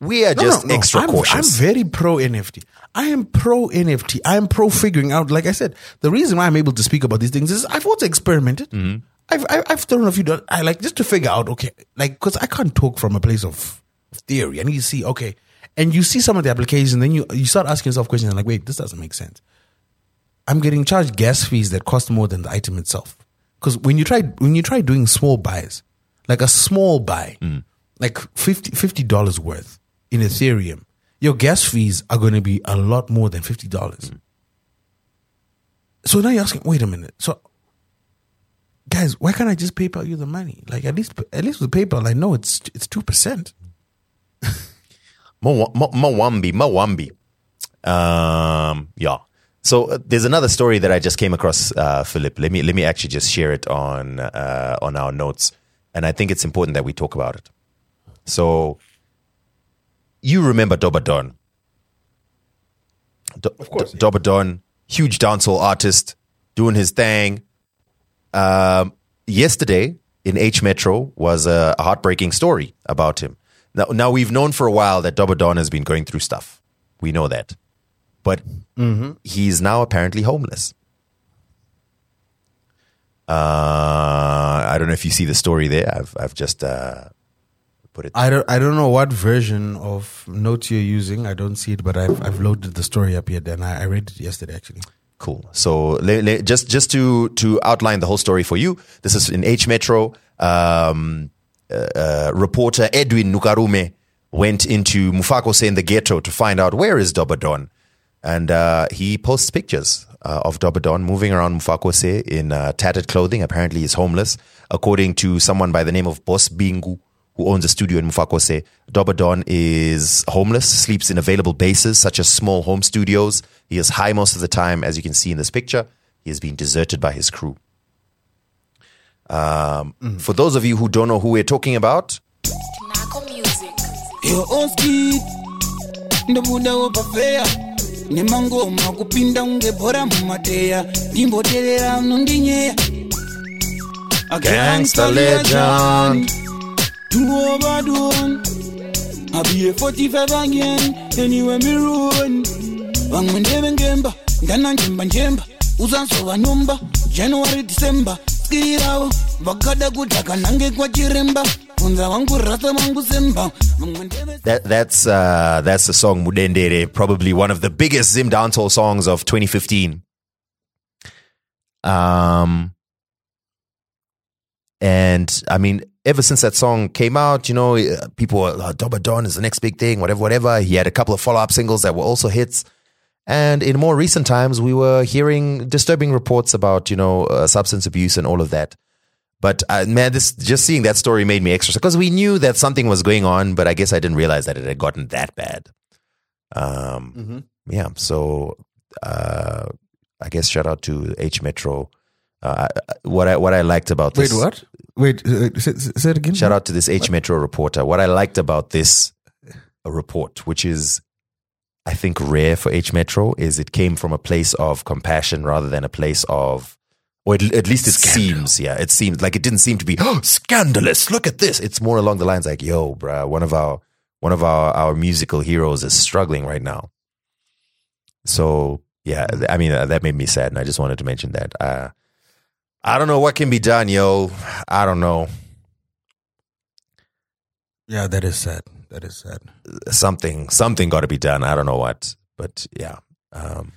We are no, just no, no. extra I'm, cautious. I'm very pro N F T. I am pro N F T. I am pro figuring out. Like I said, the reason why I'm able to speak about these things is I've also experimented. Mm-hmm. I've I, I've thrown a few. I like just to figure out. Okay, like because I can't talk from a place of theory. I need to see. Okay, and you see some of the applications, then you you start asking yourself questions like, wait, this doesn't make sense. I'm getting charged gas fees that cost more than the item itself. Because when you try when you try doing small buys, like a small buy, mm. like fifty dollars worth in Ethereum, your gas fees are going to be a lot more than fifty dollars. Mm. So now you're asking, wait a minute. So, guys, why can't I just PayPal you the money? Like, at least at least with PayPal, I know it's it's two percent. Mwambi, Mwambi. Um, yeah. So uh, there's another story that I just came across, uh, Philip. Let me let me actually just share it on uh, on our notes, and I think it's important that we talk about it. So you remember Dobba Don? Do- of course, D- yeah. Dobba Don, huge dancehall artist, doing his thing. Um, yesterday in H Metro was a, a heartbreaking story about him. Now, now we've known for a while that Dobba Don has been going through stuff. We know that. But mm-hmm. he's now apparently homeless. Uh, I don't know if you see the story there. I've I've just uh, put it. I don't I don't know what version of notes you're using. I don't see it, but I've I've loaded the story up here. Then I, I read it yesterday, actually. Cool. So le, le, just just to to outline the whole story for you. This is in H Metro. Um, uh, uh, reporter Edwin Nukarume went into Mufakose in the ghetto to find out where is Dobba Don. And uh, he posts pictures uh, of Dobba Don moving around Mufakose in uh, tattered clothing. Apparently he's homeless. According to someone by the name of Boss Bingu, who owns a studio in Mufakose, Dobba Don is homeless, sleeps in available bases such as small home studios. He is high most of the time, as you can see in this picture. He is being deserted by his crew. Um, mm. For those of you who don't know who we're talking about, Marco Music. Your own speed. The Buddha will prepare. Gangsta legend. Do over down. I be a forty-five again. Anyway, me run. Bang when they remember, then I remember, remember. Usan so a number. January, December. Skid out. Bagada guda kanange kwa jiremba. That, that's uh, that's the song Mudendere, probably one of the biggest Zim dancehall songs of twenty fifteen. Um, and I mean, ever since that song came out, you know, people were, oh, Dobba Don is the next big thing, whatever, whatever. He had a couple of follow-up singles that were also hits. And in more recent times, we were hearing disturbing reports about, you know, uh, substance abuse and all of that. But uh, man, this just seeing that story made me extra, because we knew that something was going on, but I guess I didn't realize that it had gotten that bad. Um, mm-hmm. Yeah, so uh, I guess shout out to H Metro. Uh, what I what I liked about this. Wait, what? Wait, uh, say, say it again. Shout out to this H Metro reporter. What I liked about this report, which is, I think, rare for H Metro, is it came from a place of compassion rather than a place of, or it, at least it Scandal. seems, yeah, it seems like it didn't seem to be, oh, scandalous, look at this. It's more along the lines like, yo, bruh, one of our one of our, our musical heroes is struggling right now. So, yeah, I mean, that made me sad, and I just wanted to mention that. Uh, I don't know what can be done, yo. I don't know. Yeah, that is sad. That is sad. Something, something got to be done. I don't know what, but yeah. Um,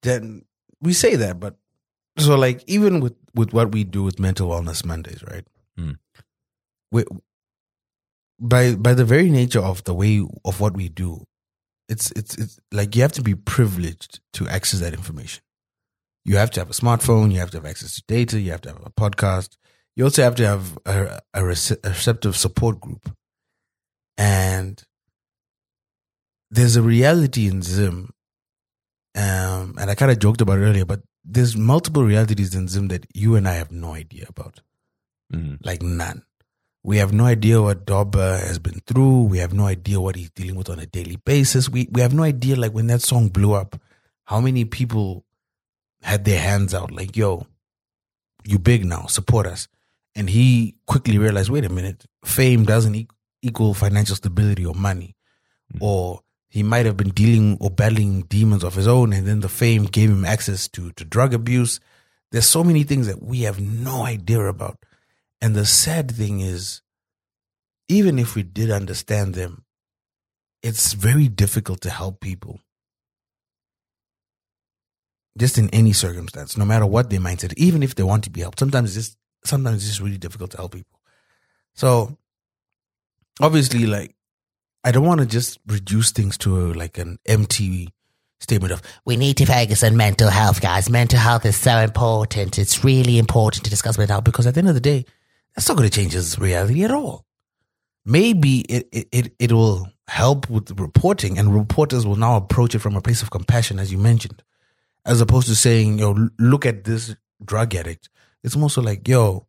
then we say that, but so like even with, with what we do with Mental Wellness Mondays, right? Mm. We, by by the very nature of the way of what we do, it's it's it's like you have to be privileged to access that information. You have to have a smartphone. You have to have access to data. You have to have a podcast. You also have to have a, a receptive support group. And there's a reality in Zim, um, and I kind of joked about it earlier, but there's multiple realities in Zim that you and I have no idea about. Mm. Like none. We have no idea what Dobba has been through. We have no idea what he's dealing with on a daily basis. We we have no idea, like when that song blew up, how many people had their hands out like, yo, you big now, support us. And he quickly realized, wait a minute, fame doesn't e- equal financial stability or money. Mm-hmm. Or he might have been dealing or battling demons of his own, and then the fame gave him access to, to drug abuse. There's so many things that we have no idea about. And the sad thing is, even if we did understand them, it's very difficult to help people. Just in any circumstance, no matter what their mindset, even if they want to be helped. Sometimes it's just, sometimes it's just really difficult to help people. So obviously, like, I don't want to just reduce things to like an empty statement of, we need to focus on mental health, guys. Mental health is so important. It's really important to discuss mental health, because at the end of the day, that's not going to change his reality at all. Maybe it, it, it, it will help with the reporting, and reporters will now approach it from a place of compassion, as you mentioned. As opposed to saying, yo, look at this drug addict. It's more so like, yo,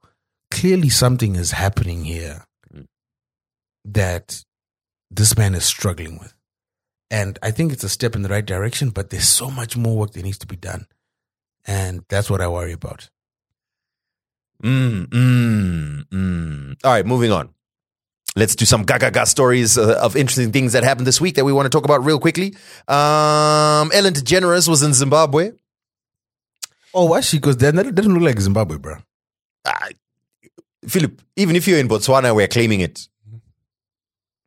clearly something is happening here that this man is struggling with. And I think it's a step in the right direction, but there's so much more work that needs to be done. And that's what I worry about. Mm, mm, mm. All right, moving on. Let's do some gaga-ga stories uh, of interesting things that happened this week that we want to talk about real quickly. Um, Ellen DeGeneres was in Zimbabwe. Oh, was she? Because that doesn't look like Zimbabwe, bro. Uh, Philip, even if you're in Botswana, we're claiming it.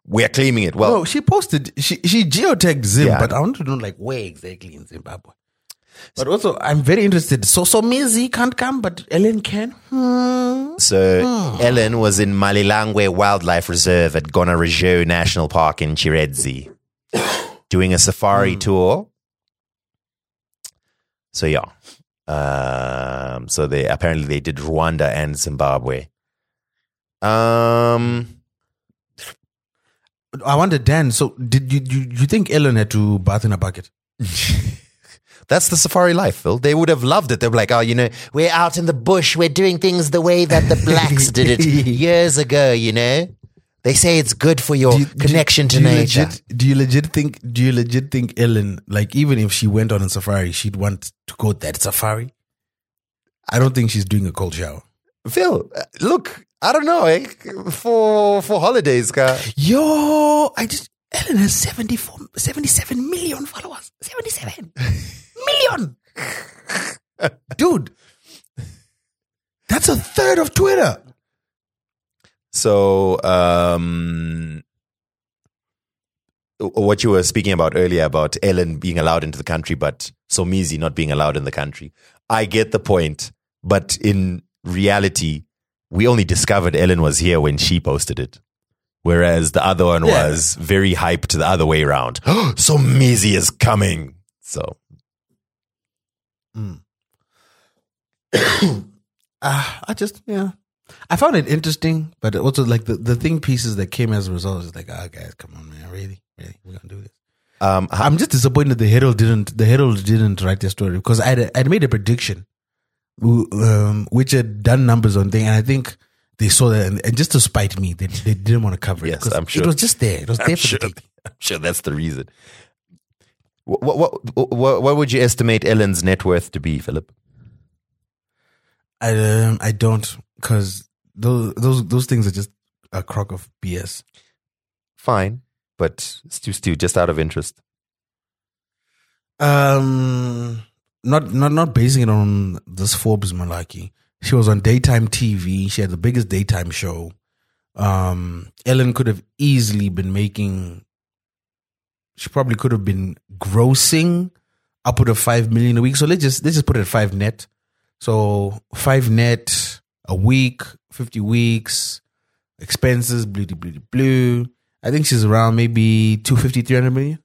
We're claiming it. Well, no, she posted, she, she geotagged Zim, yeah, but I want to know like where exactly in Zimbabwe. But also, I'm very interested. So, so Mizi can't come, but Ellen can. Hmm. So, hmm. Ellen was in Malilangwe Wildlife Reserve at Gonarejo National Park in Chiredzee doing a safari hmm. tour. So, yeah. Um, so, they apparently they did Rwanda and Zimbabwe. Um, I wonder, Dan, so did you, you, you think Ellen had to bath in a bucket? That's the safari life, Phil. They would have loved it. They were like, oh, you know, we're out in the bush. We're doing things the way that the blacks did it years ago, you know. They say it's good for your do you, connection do, to do nature. You legit, do you legit think, do you legit think Ellen, like even if she went on a safari, she'd want to go that safari? I don't think she's doing a cold shower. Phil, look, I don't know, eh? For, for holidays, guy. Yo, I just, Ellen has seventy-four, seventy-seven million followers. seventy-seven million. Dude, that's a third of Twitter. So, um, what you were speaking about earlier about Ellen being allowed into the country, but Somizi not being allowed in the country. I get the point, but in reality, we only discovered Ellen was here when she posted it. Whereas the other one yeah. was very hyped the other way around. So Mizzy is coming. So. Mm. uh, I just, yeah. I found it interesting, but also like the, the thing pieces that came as a result is like, ah, oh, guys, come on, man. Really? Really? We're going to do this. Um, how- I'm just disappointed the Herald didn't, the Herald didn't write their story because I'd, I'd made a prediction um, which had done numbers on thing. And I think they saw that and, and just to spite me, they, they didn't want to cover it. Yes, I'm sure. It was just there. It was I'm there for sure. the taking. I'm sure that's the reason. What, what, what, what, what would you estimate Ellen's net worth to be, Philip? I, um, I don't. Because those, those those things are just a crock of B S. Fine, but Stu, Stu, just out of interest. Um, not not not basing it on this Forbes malarkey. She was on daytime T V. She had the biggest daytime show. Um, Ellen could have easily been making. She probably could have been grossing upward of five million a week. So let's just let's just put it at five net. So five net. A week, fifty weeks, expenses, blue, blue, blue. I think she's around maybe two hundred fifty, three hundred million.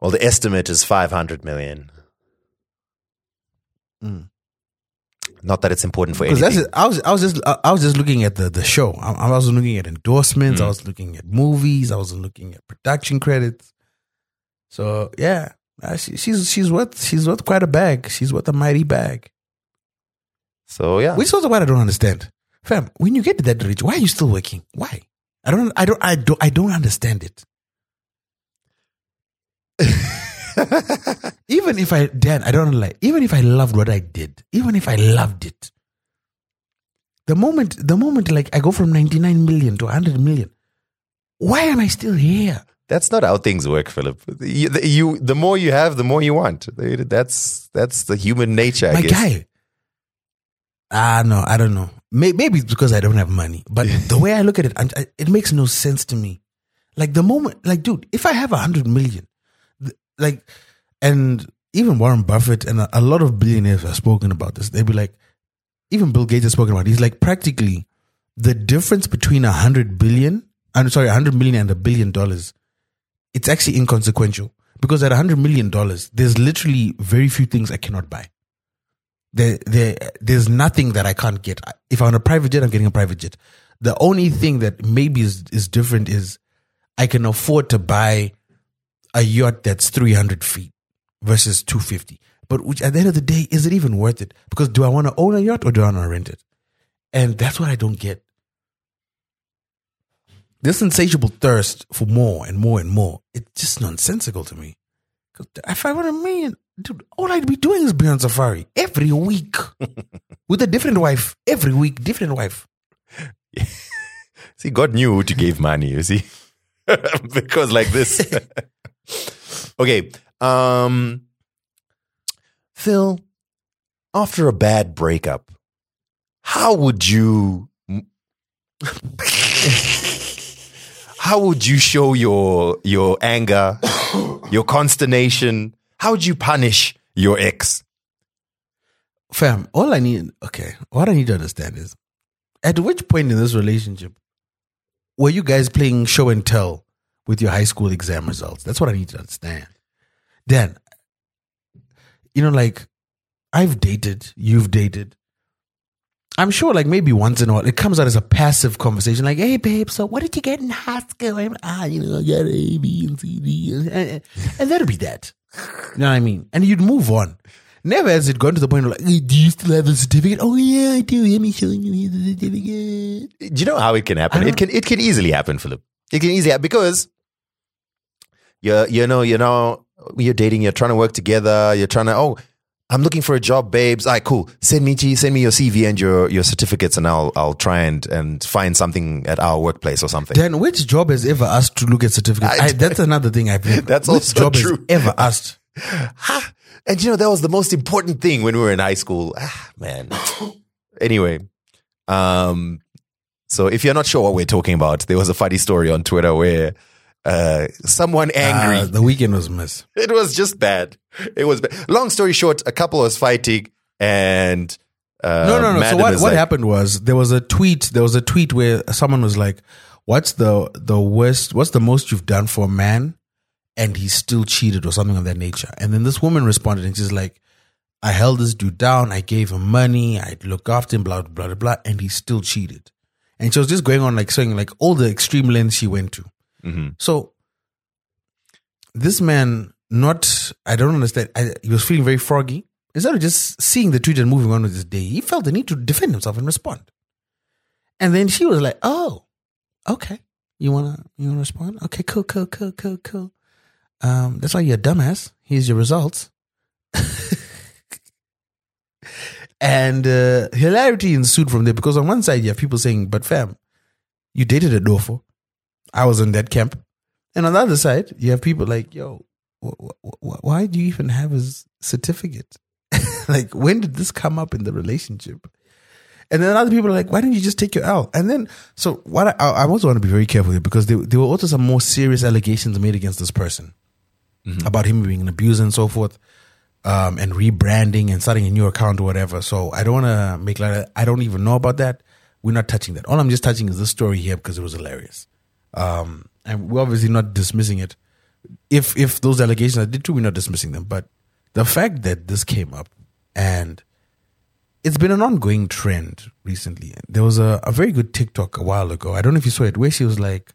Well, the estimate is five hundred million. Mm. Not that it's important for anything. That's, I was, I was just, I was just looking at the, the show. I, I was looking at endorsements. Mm. I was looking at movies. I was looking at production credits. So yeah, she, she's she's worth she's worth quite a bag. She's worth a mighty bag. So yeah, which is also what I don't understand, fam. When you get to that reach, why are you still working? Why? I don't, I don't, I don't, I don't understand it. Even if I, Dan, I don't like. Even if I loved what I did, even if I loved it, the moment, the moment, like I go from ninety-nine million to one hundred million, why am I still here? That's not how things work, Philip. You, the, you, the more you have, the more you want. That's that's the human nature, I My guess. Guy, Ah, uh, no, I don't know. Maybe it's because I don't have money. But the way I look at it, I, it makes no sense to me. Like the moment, like, dude, if I have a hundred million, like, and even Warren Buffett and a, a lot of billionaires have spoken about this. They'd be like, even Bill Gates has spoken about it. He's like, practically the difference between a hundred billion, I'm sorry, a hundred million and a billion dollars, it's actually inconsequential because at a hundred million dollars, there's literally very few things I cannot buy. There, there, there's nothing that I can't get. If I'm on a private jet, I'm getting a private jet. The only thing that maybe is, is different is I can afford to buy a yacht that's three hundred feet versus two hundred fifty. But which at the end of the day, is it even worth it? Because do I want to own a yacht or do I want to rent it? And that's what I don't get. This insatiable thirst for more and more and more, it's just nonsensical to me. If I were a man, dude, all I'd be doing is be on safari every week with a different wife. Every week, different wife. Yeah. See, God knew who to give money, you see. Because like this. Okay. Um, Phil, after a bad breakup, how would you... How would you show your your anger, your consternation? How would you punish your ex? Fam, all I need, okay, what I need to understand is, at which point in this relationship were you guys playing show and tell with your high school exam results? That's what I need to understand. Dan, you know, like, I've dated, you've dated. I'm sure, like, maybe once in a while, it comes out as a passive conversation. Like, hey, babe, so what did you get in high school? I'm, ah, you know, I got A, B, and C, D. And, and, and that'll be that. You know what I mean? And you'd move on. Never has it gone to the point of like, hey, do you still have the certificate? Oh, yeah, I do. Let me show you the certificate. Do you know how it can happen? It can it can easily happen, Philip. It can easily happen because, you're, you know, you know, you're dating, you're trying to work together, you're trying to, oh, I'm looking for a job, babes. All right, cool. Send me send me your C V and your, your certificates and I'll I'll try and, and find something at our workplace or something. Then which job has ever asked to look at certificates? I, I, that's another thing I think. That's which also job true. Has ever asked? Ha! And you know, that was the most important thing when we were in high school. Ah, man. Anyway, um, so if you're not sure what we're talking about, there was a funny story on Twitter where Uh, someone angry. Uh, the weekend was mess. It was just bad. It was bad. Long story short, a couple was fighting and Uh, no, no, no. Madam so what, what like, happened was there was a tweet. There was a tweet where someone was like, "What's the the worst? What's the most you've done for a man, and he still cheated or something of that nature?" And then this woman responded and she's like, "I held this dude down. I gave him money. I looked after him. Blah blah blah blah, and he still cheated." And she was just going on like saying like all the extreme lengths she went to. Mm-hmm. So this man, not I don't understand. I, he was feeling very froggy. Instead of just seeing the tweet and moving on with his day, he felt the need to defend himself and respond. And then she was like, "Oh, okay, you wanna you wanna respond? Okay, cool, cool, cool, cool, cool. Um, that's why you're a dumbass. Here's your results." And uh, hilarity ensued from there because on one side you have people saying, "But fam, you dated a dofo. I was in that camp," and on the other side you have people like, "Yo, wh- wh- wh- why do you even have his certificate?" Like, when did this come up in the relationship? And then other people are like, why didn't you just take your L? And then, so what I, I also want to be very careful here because there, there were also some more serious allegations made against this person mm-hmm. about him being an abuser and so forth, um, and rebranding and starting a new account or whatever. So I don't want to make light of it. I don't even know about that. We're not touching that. All I'm just touching is this story here because it was hilarious. Um, and we're obviously not dismissing it. If, if those allegations are true, we're not dismissing them. But the fact that this came up, and it's been an ongoing trend recently. There was a, a very good TikTok a while ago. I don't know if you saw it, where she was like,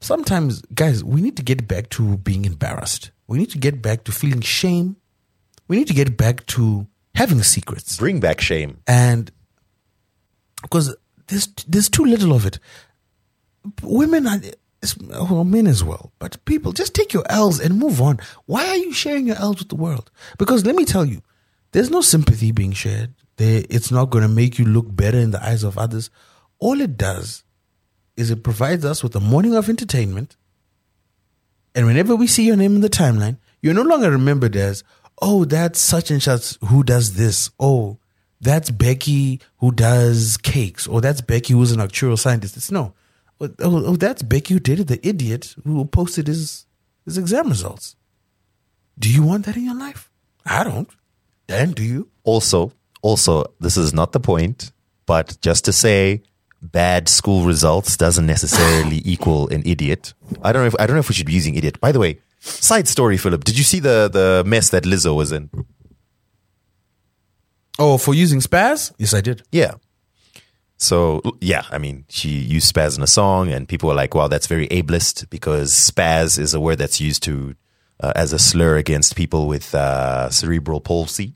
sometimes, guys, we need to get back to being embarrassed. We need to get back to feeling shame. We need to get back to having secrets. Bring back shame. And because there's, there's too little of it. Women are... Well, men as well, but people, just take your L's and move on. Why are you sharing your L's with the world? Because let me tell you, there's no sympathy being shared. They, it's not going to make you look better in the eyes of others. All it does is it provides us with a morning of entertainment. And whenever we see your name in the timeline, you're no longer remembered as, oh, that's such and such who does this. Oh, that's Becky who does cakes. Or that's Becky who's an actuarial scientist. It's no. Oh, oh, that's Becky who dated the idiot who posted his, his exam results. Do you want that in your life? I don't. Dan, do you? Also, also, this is not the point, but just to say bad school results doesn't necessarily equal an idiot. I don't know if I don't know if we should be using idiot. By the way, side story, Philip, did you see the, the mess that Lizzo was in? Oh, for using spaz? Yes, I did. Yeah. So, yeah, I mean, she used spaz in a song and people were like, wow, that's very ableist because spaz is a word that's used to uh, as a slur against people with uh, cerebral palsy.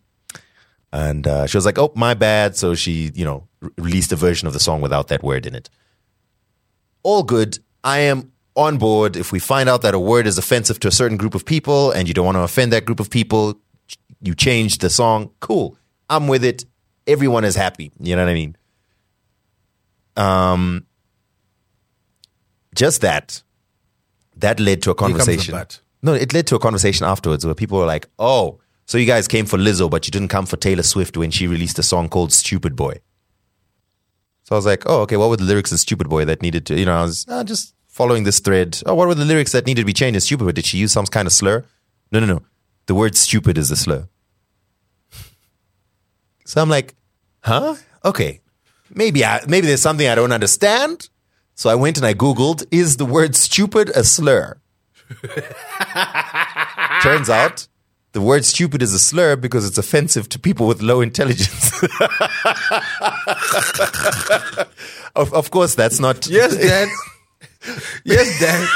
And uh, she was like, oh, my bad. So she, you know, re- released a version of the song without that word in it. All good. I am on board. If we find out that a word is offensive to a certain group of people and you don't want to offend that group of people, you change the song. Cool. I'm with it. Everyone is happy. You know what I mean? Um, just that, that led to a conversation. No, it led to a conversation afterwards where people were like, oh, so you guys came for Lizzo, but you didn't come for Taylor Swift when she released a song called Stupid Boy. So I was like, oh, okay, what were the lyrics in Stupid Boy that needed to, you know, I was uh, just following this thread. Oh, what were the lyrics that needed to be changed in Stupid Boy? Did she use some kind of slur? No, no, no. The word stupid is the slur. So I'm like, huh? Okay. Maybe I, maybe there's something I don't understand. So I went and I Googled, is the word stupid a slur? Turns out the word stupid is a slur because it's offensive to people with low intelligence. of, of course, that's not... Yes, Dad. Yes, Dad.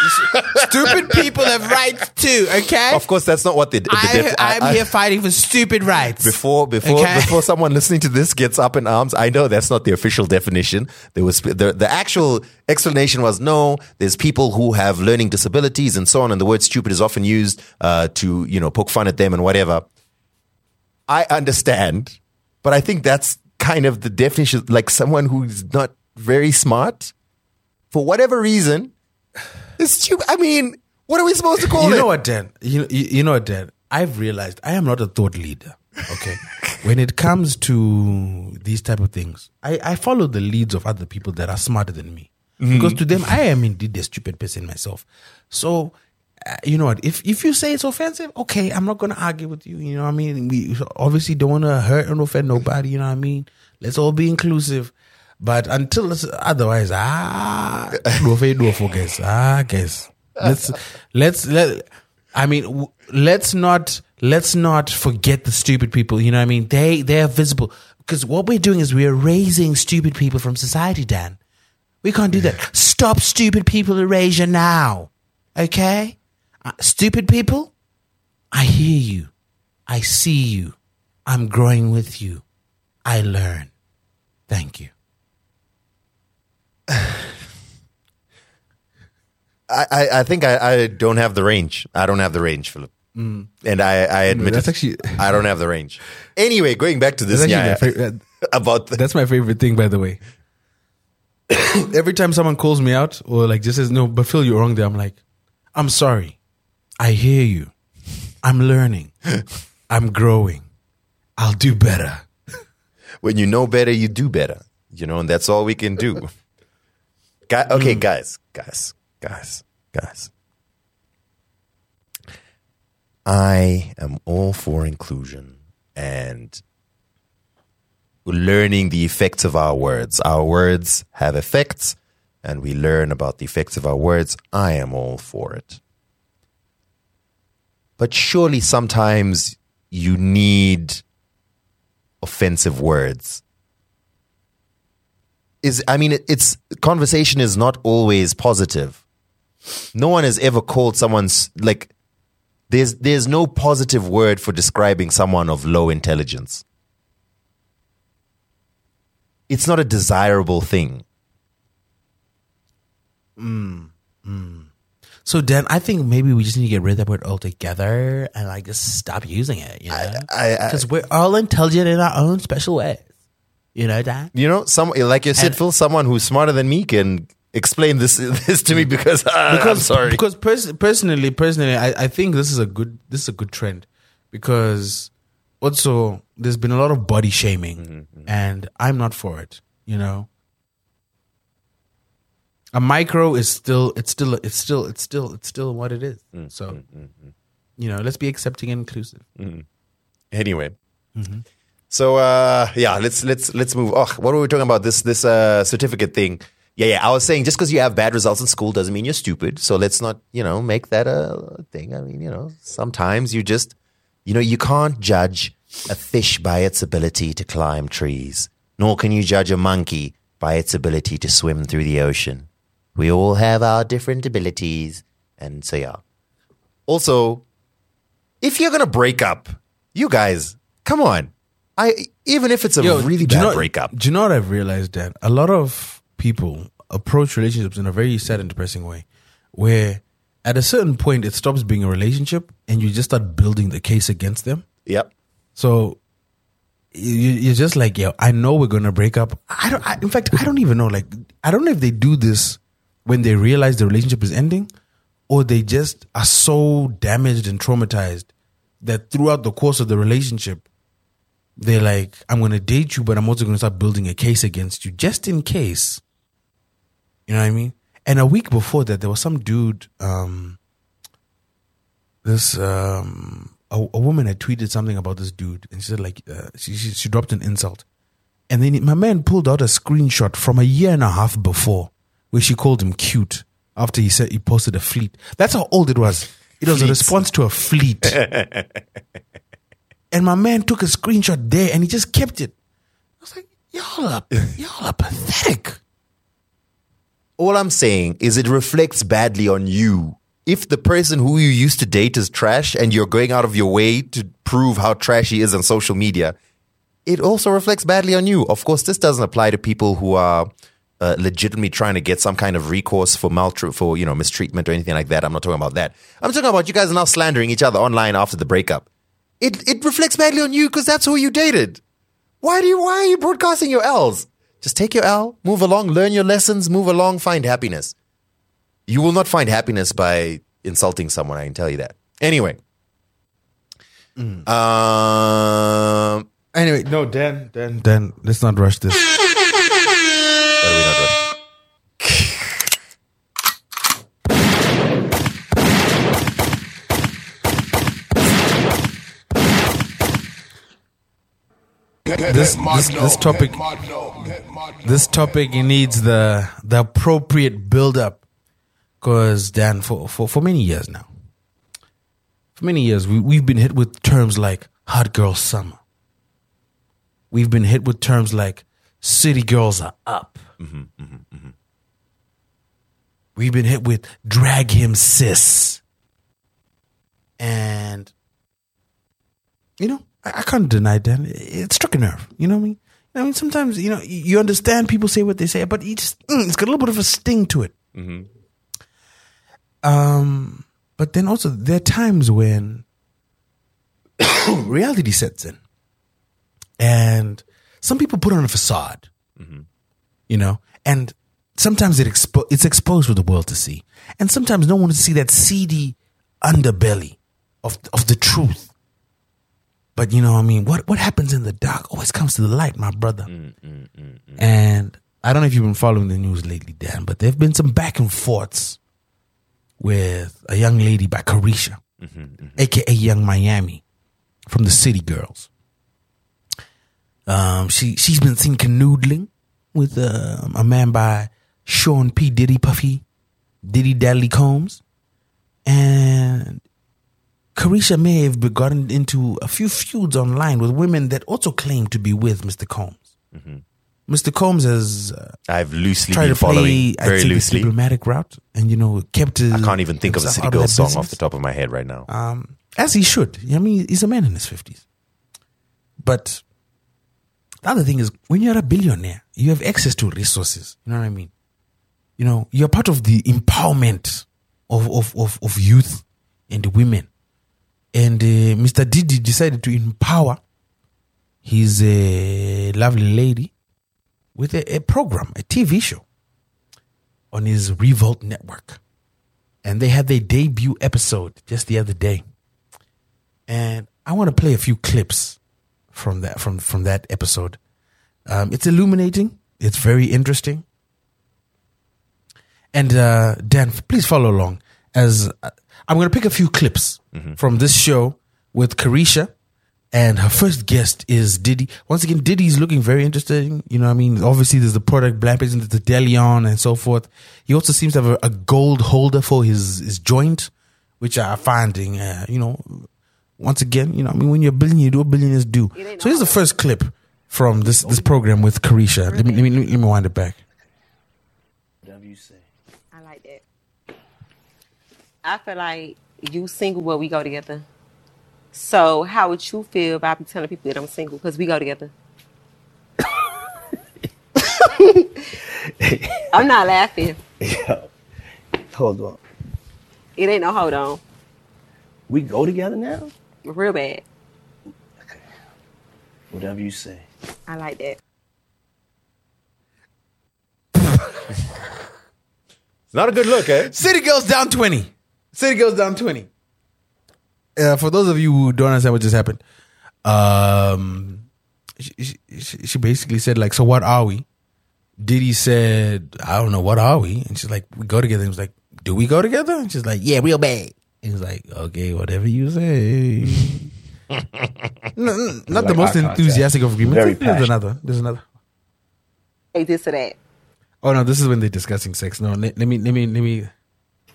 Stupid people have rights too, okay? Of course, that's not what they... The I, def- I'm I, I, here fighting for stupid rights. Before before, okay? Before someone listening to this gets up in arms, I know that's not the official definition. There was the, the actual explanation was, no, there's people who have learning disabilities and so on, and the word stupid is often used uh, to, you know, poke fun at them and whatever. I understand, but I think that's kind of the definition, like someone who's not very smart... For whatever reason, it's stupid. I mean, what are we supposed to call you it? You know what, Dan? You, you, you know what, Dan? I've realized I am not a thought leader, okay? When it comes to these type of things, I, I follow the leads of other people that are smarter than me. Mm-hmm. Because to them, I am indeed a stupid person myself. So uh, you know what, if, if you say it's offensive, okay, I'm not going to argue with you. You know what I mean? We obviously don't want to hurt and offend nobody. You know what I mean? Let's all be inclusive. But until it's otherwise, ah, do do focus. Ah, guess. Let's, let's, let, I mean, let's not, let's not forget the stupid people. You know what I mean? They, they're visible. Because what we're doing is we're raising stupid people from society, Dan. We can't do that. Stop stupid people erasure now. Okay? Uh, stupid people, I hear you. I see you. I'm growing with you. I learn. Thank you. I, I think I, I don't have the range. I don't have the range, Philip. Mm. And I, I admit that's it. Actually, I don't have the range. Anyway, going back to this. Yeah, favorite, about the, that's my favorite thing, by the way. Every time someone calls me out or like just says, no, but Phil, you're wrong there. I'm like, I'm sorry. I hear you. I'm learning. I'm growing. I'll do better. When you know better, you do better. You know, and that's all we can do. Guy, okay, mm. guys, guys. Guys, guys, I am all for inclusion and learning the effects of our words. Our words have effects, and we learn about the effects of our words. I am all for it. But surely sometimes you need offensive words. Is I mean, it's conversation is not always positive. No one has ever called someone's, like, there's there's no positive word for describing someone of low intelligence. It's not a desirable thing. Mm, mm. So, Dan, I think maybe we just need to get rid of that word altogether and, like, just stop using it, you know? Because we're all intelligent in our own special ways. You know, Dan? You know, some, like you said, and, Phil, someone who's smarter than me can... Explain this this to me because, uh, because I'm sorry. Because pers- personally, personally, I, I think this is a good this is a good trend because also there's been a lot of body shaming, mm-hmm. and I'm not for it. You know, a micro is still it's still it's still it's still it's still what it is. Mm-hmm. So, mm-hmm. you know, let's be accepting and inclusive. Mm-hmm. Anyway. Mm-hmm. So uh, yeah, let's let's let's move. Oh, what were we talking about? This this uh, certificate thing. Yeah, yeah. I was saying just because you have bad results in school doesn't mean you're stupid. So let's not, you know, make that a thing. I mean, you know, sometimes you just, you know, you can't judge a fish by its ability to climb trees, nor can you judge a monkey by its ability to swim through the ocean. We all have our different abilities. And so, yeah. Also, if you're going to break up, you guys, come on. I even if it's a Yo, really bad you know, breakup. Do you know what I've realized, Dan? A lot of people approach relationships in a very sad and depressing way where at a certain point it stops being a relationship and you just start building the case against them. Yep. So you, you're just like, yeah, I know we're going to break up. I don't, I, in fact, I don't even know. Like, I don't know if they do this when they realize the relationship is ending or they just are so damaged and traumatized that throughout the course of the relationship, they're like, I'm going to date you, but I'm also going to start building a case against you just in case. You know what I mean? And a week before that, there was some dude, um, this, um, a, a woman had tweeted something about this dude. And she said, like, uh, she, she she dropped an insult. And then my man pulled out a screenshot from a year and a half before where she called him cute after he said he posted a fleet. That's how old it was. It was Fleets. A response to a fleet. And my man took a screenshot there and he just kept it. I was like, y'all are, y'all are pathetic. All I'm saying is it reflects badly on you. If the person who you used to date is trash and you're going out of your way to prove how trash he is on social media, it also reflects badly on you. Of course, this doesn't apply to people who are uh, legitimately trying to get some kind of recourse for maltreat, for you know mistreatment or anything like that. I'm not talking about that. I'm talking about you guys are now slandering each other online after the breakup. It it reflects badly on you because that's who you dated. Why do you? Why are you broadcasting your L's? Just take your L, move along, learn your lessons, move along, find happiness. You will not find happiness by insulting someone, I can tell you that. Anyway. Mm. Um. Anyway, no, Dan, Dan, Dan, let's not rush this. Why do we not rush? This, this this topic this topic needs the the appropriate build up, because Dan, for, for, for many years now, for many years we we've been hit with terms like hot girl summer. We've been hit with terms like city girls are up. Mm-hmm, mm-hmm, mm-hmm. We've been hit with drag him sis, and you know. I can't deny that. It struck a nerve. You know what I mean? I mean, sometimes, you know, you understand people say what they say, but it just, it's got a little bit of a sting to it. Mm-hmm. Um, but then also, there are times when reality sets in. And some people put on a facade, mm-hmm. you know, and sometimes it expo- it's exposed for the world to see. And sometimes no one wants to see that seedy underbelly of of the truth. But, you know what I mean? What what happens in the dark always comes to the light, my brother. Mm, mm, mm, mm. And I don't know if you've been following the news lately, Dan, but there have been some back and forths with a young lady by Carisha, mm-hmm, mm-hmm. a k a. Young Miami, from the City Girls. Um, she, she's been seen canoodling with uh, a man by Sean P. Diddy Puffy, Diddy Daddy Combs. And Carisha may have gotten into a few feuds online with women that also claim to be with Mister Combs. Mm-hmm. Mister Combs has uh, I've loosely tried been to following play, very I loosely diplomatic route, and you know kept. His, I can't even think of a City Girls song business off the top of my head right now. Um, as he should. I mean, he's a man in his fifties. But the other thing is, when you're a billionaire, you have access to resources. You know what I mean? You know, you're part of the empowerment of of of, of youth and women. And uh, Mister Diddy decided to empower his uh, lovely lady with a, a program, a T V show on his Revolt network. And they had their debut episode just the other day. And I want to play a few clips from that from, from that episode. Um, it's illuminating. It's very interesting. And uh, Dan, please follow along as... Uh, I'm going to pick a few clips mm-hmm. from this show with Carisha, and her first guest is Diddy. Once again, Diddy's looking very interesting. You know what I mean? Obviously, there's the product, Black Page, the Deleon, and so forth. He also seems to have a, a gold holder for his, his joint, which I finding, uh, you know, once again, you know, I mean, when you're a billionaire, you do what billionaires do. So here's the first clip from this, this program with Carisha. Let me, let, me, let me wind it back. W C. I like that. I feel like you single, well, we go together. So how would you feel about me telling people that I'm single? Because we go together. I'm not laughing. Yo, hold on. It ain't no hold on. We go together now? Real bad. Okay. Whatever you say. I like that. It's not a good look, eh? City Girls down twenty. City Girls down twenty. Uh, for those of you who don't understand what just happened, um, she, she, she basically said, like, so what are we? Diddy said, I don't know, what are we? And she's like, we go together. And he was like, do we go together? And she's like, yeah, real bad. And he's like, okay, whatever you say. no, no, not like the most enthusiastic of agreements. There's another. There's another. Hey, this or that. Oh no, this is when they're discussing sex. No, let, let me, let me, let me.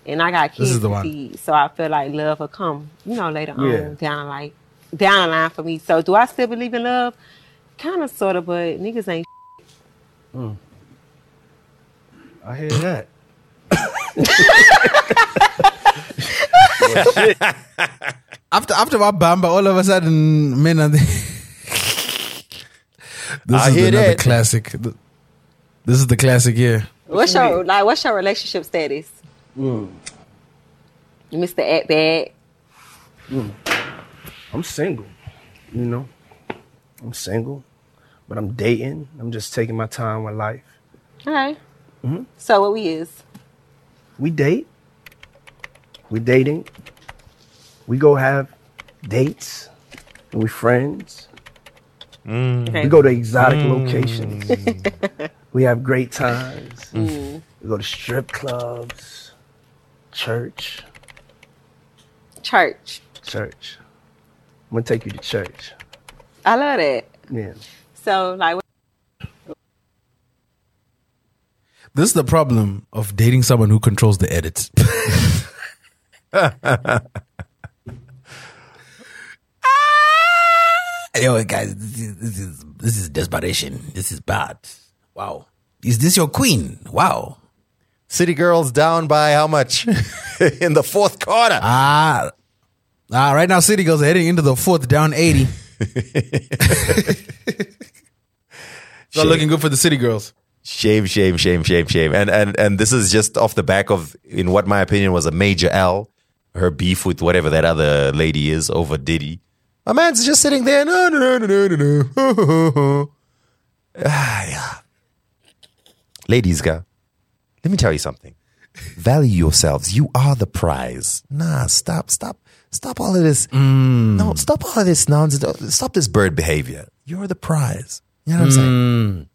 And I got kids to feed, so I feel like love will come, you know, later yeah. on down like down the line for me. So, do I still believe in love? Kind of, sort of, but niggas ain't. Mm. I hear that. Well, shit. After after my bamba, all of a sudden, men are. The this I is hear another that. Classic. This is the classic year. What's your like? What's your relationship status? Mm. You missed the act bad. Mm. I'm single, you know. I'm single, but I'm dating. I'm just taking my time with life. All right. Mm-hmm. So what we is? We date. We dating. We go have dates. And we friends. Mm. Okay. We go to exotic mm. locations. We have great times. Mm. We go to strip clubs, church. Church. Church. I'm going to take you to church. I love that. Yeah. So like, this is the problem of dating someone who controls the edits. Yo, guys, this is, this is this is desperation. This is bad. Wow, is this your queen? Wow. City Girls down by how much in the fourth quarter? Ah, ah, right now City Girls are heading into the fourth, down eighty. It's not looking good for the City Girls. Shame, shame, shame, shame, shame. And and and this is just off the back of, in what my opinion was a major L, her beef with whatever that other lady is over Diddy. My man's just sitting there. No, no, no, no, no, no. Ah, yeah. Ladies, girl, let me tell you something. Value yourselves. You are the prize. Nah, stop, stop, stop all of this. Mm. No, stop all of this nonsense. Stop this bird behavior. You're the prize. You know what I'm mm. saying?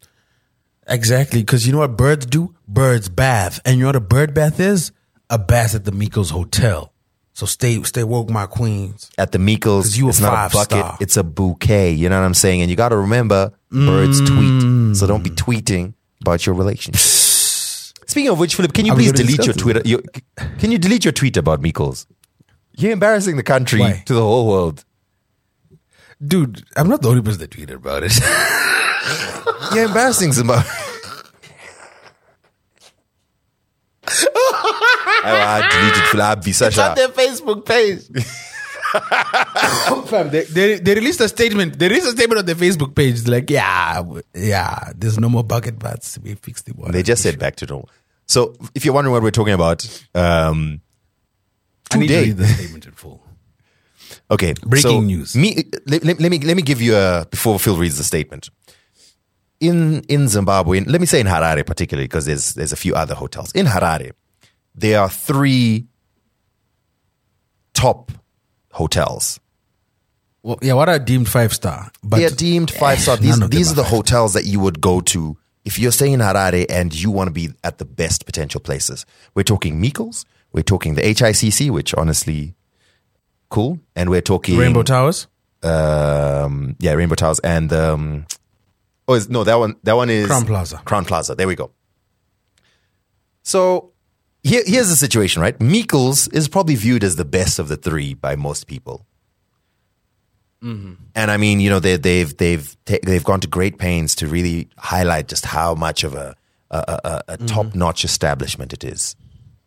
Exactly, because you know what birds do? Birds bath. And you know what a bird bath is? A bath at the Meikles Hotel. So stay stay woke, my queens. At the Meikles, you it's not a bucket, star. It's a bouquet. You know what I'm saying? And you got to remember, mm. birds tweet. So don't be tweeting about your relationship. Speaking of which, Philip, can you please delete your Twitter? Your, can you delete your tweet about Meikles? You're embarrassing the country Why? to the whole world. Dude, I'm not the only person that tweeted about it. You're embarrassing somebody. I deleted Philip. It's on their Facebook page. they, they, they released a statement. They released a statement on their Facebook page. Like, yeah, yeah, there's no more bucket baths. We fixed the water. They just said back to normal. So, if you're wondering what we're talking about, um, today, I need to read the statement in full. Okay, breaking so news. Me, let, let, let me let me give you a before Phil reads the statement. In in Zimbabwe, let me say in Harare particularly, because there's there's a few other hotels in Harare. There are three top hotels. Well, yeah, what are deemed five star? But they are deemed five star. These, these are the hotels that you would go to if you're staying in Harare and you want to be at the best potential places. We're talking Meikles. We're talking the H I C C, which honestly, cool. And we're talking Rainbow Towers. Um, yeah, Rainbow Towers and um, oh is, no, that one. That one is Crown Plaza. Crown Plaza. There we go. So. Here, here's the situation, right? Meikles is probably viewed as the best of the three by most people, mm-hmm. and I mean, you know, they, they've they've ta- they've gone to great pains to really highlight just how much of a a, a, a mm-hmm. top-notch establishment it is.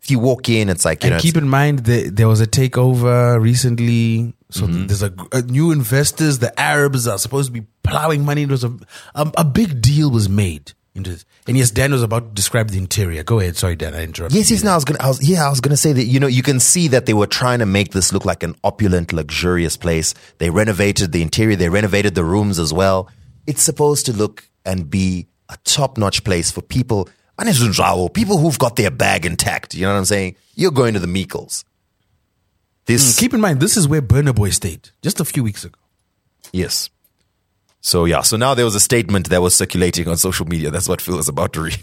If you walk in, it's like you and know. Keep in mind that there was a takeover recently, so mm-hmm. there's a, a new investors. The Arabs are supposed to be plowing money. It was a a, a big deal was made. Into and yes, Dan was about to describe the interior. Go ahead. Sorry, Dan, I interrupted. Yes, yes. No, I was gonna. I was, yeah, I was gonna say that. You know, you can see that they were trying to make this look like an opulent, luxurious place. They renovated the interior. They renovated the rooms as well. It's supposed to look and be a top-notch place for people. People who've got their bag intact. You know what I'm saying? You're going to the Meikles. This. Mm, keep in mind, this is where Burna Boy stayed just a few weeks ago. Yes. So, yeah. So, now there was a statement that was circulating on social media. That's what Phil is about to read.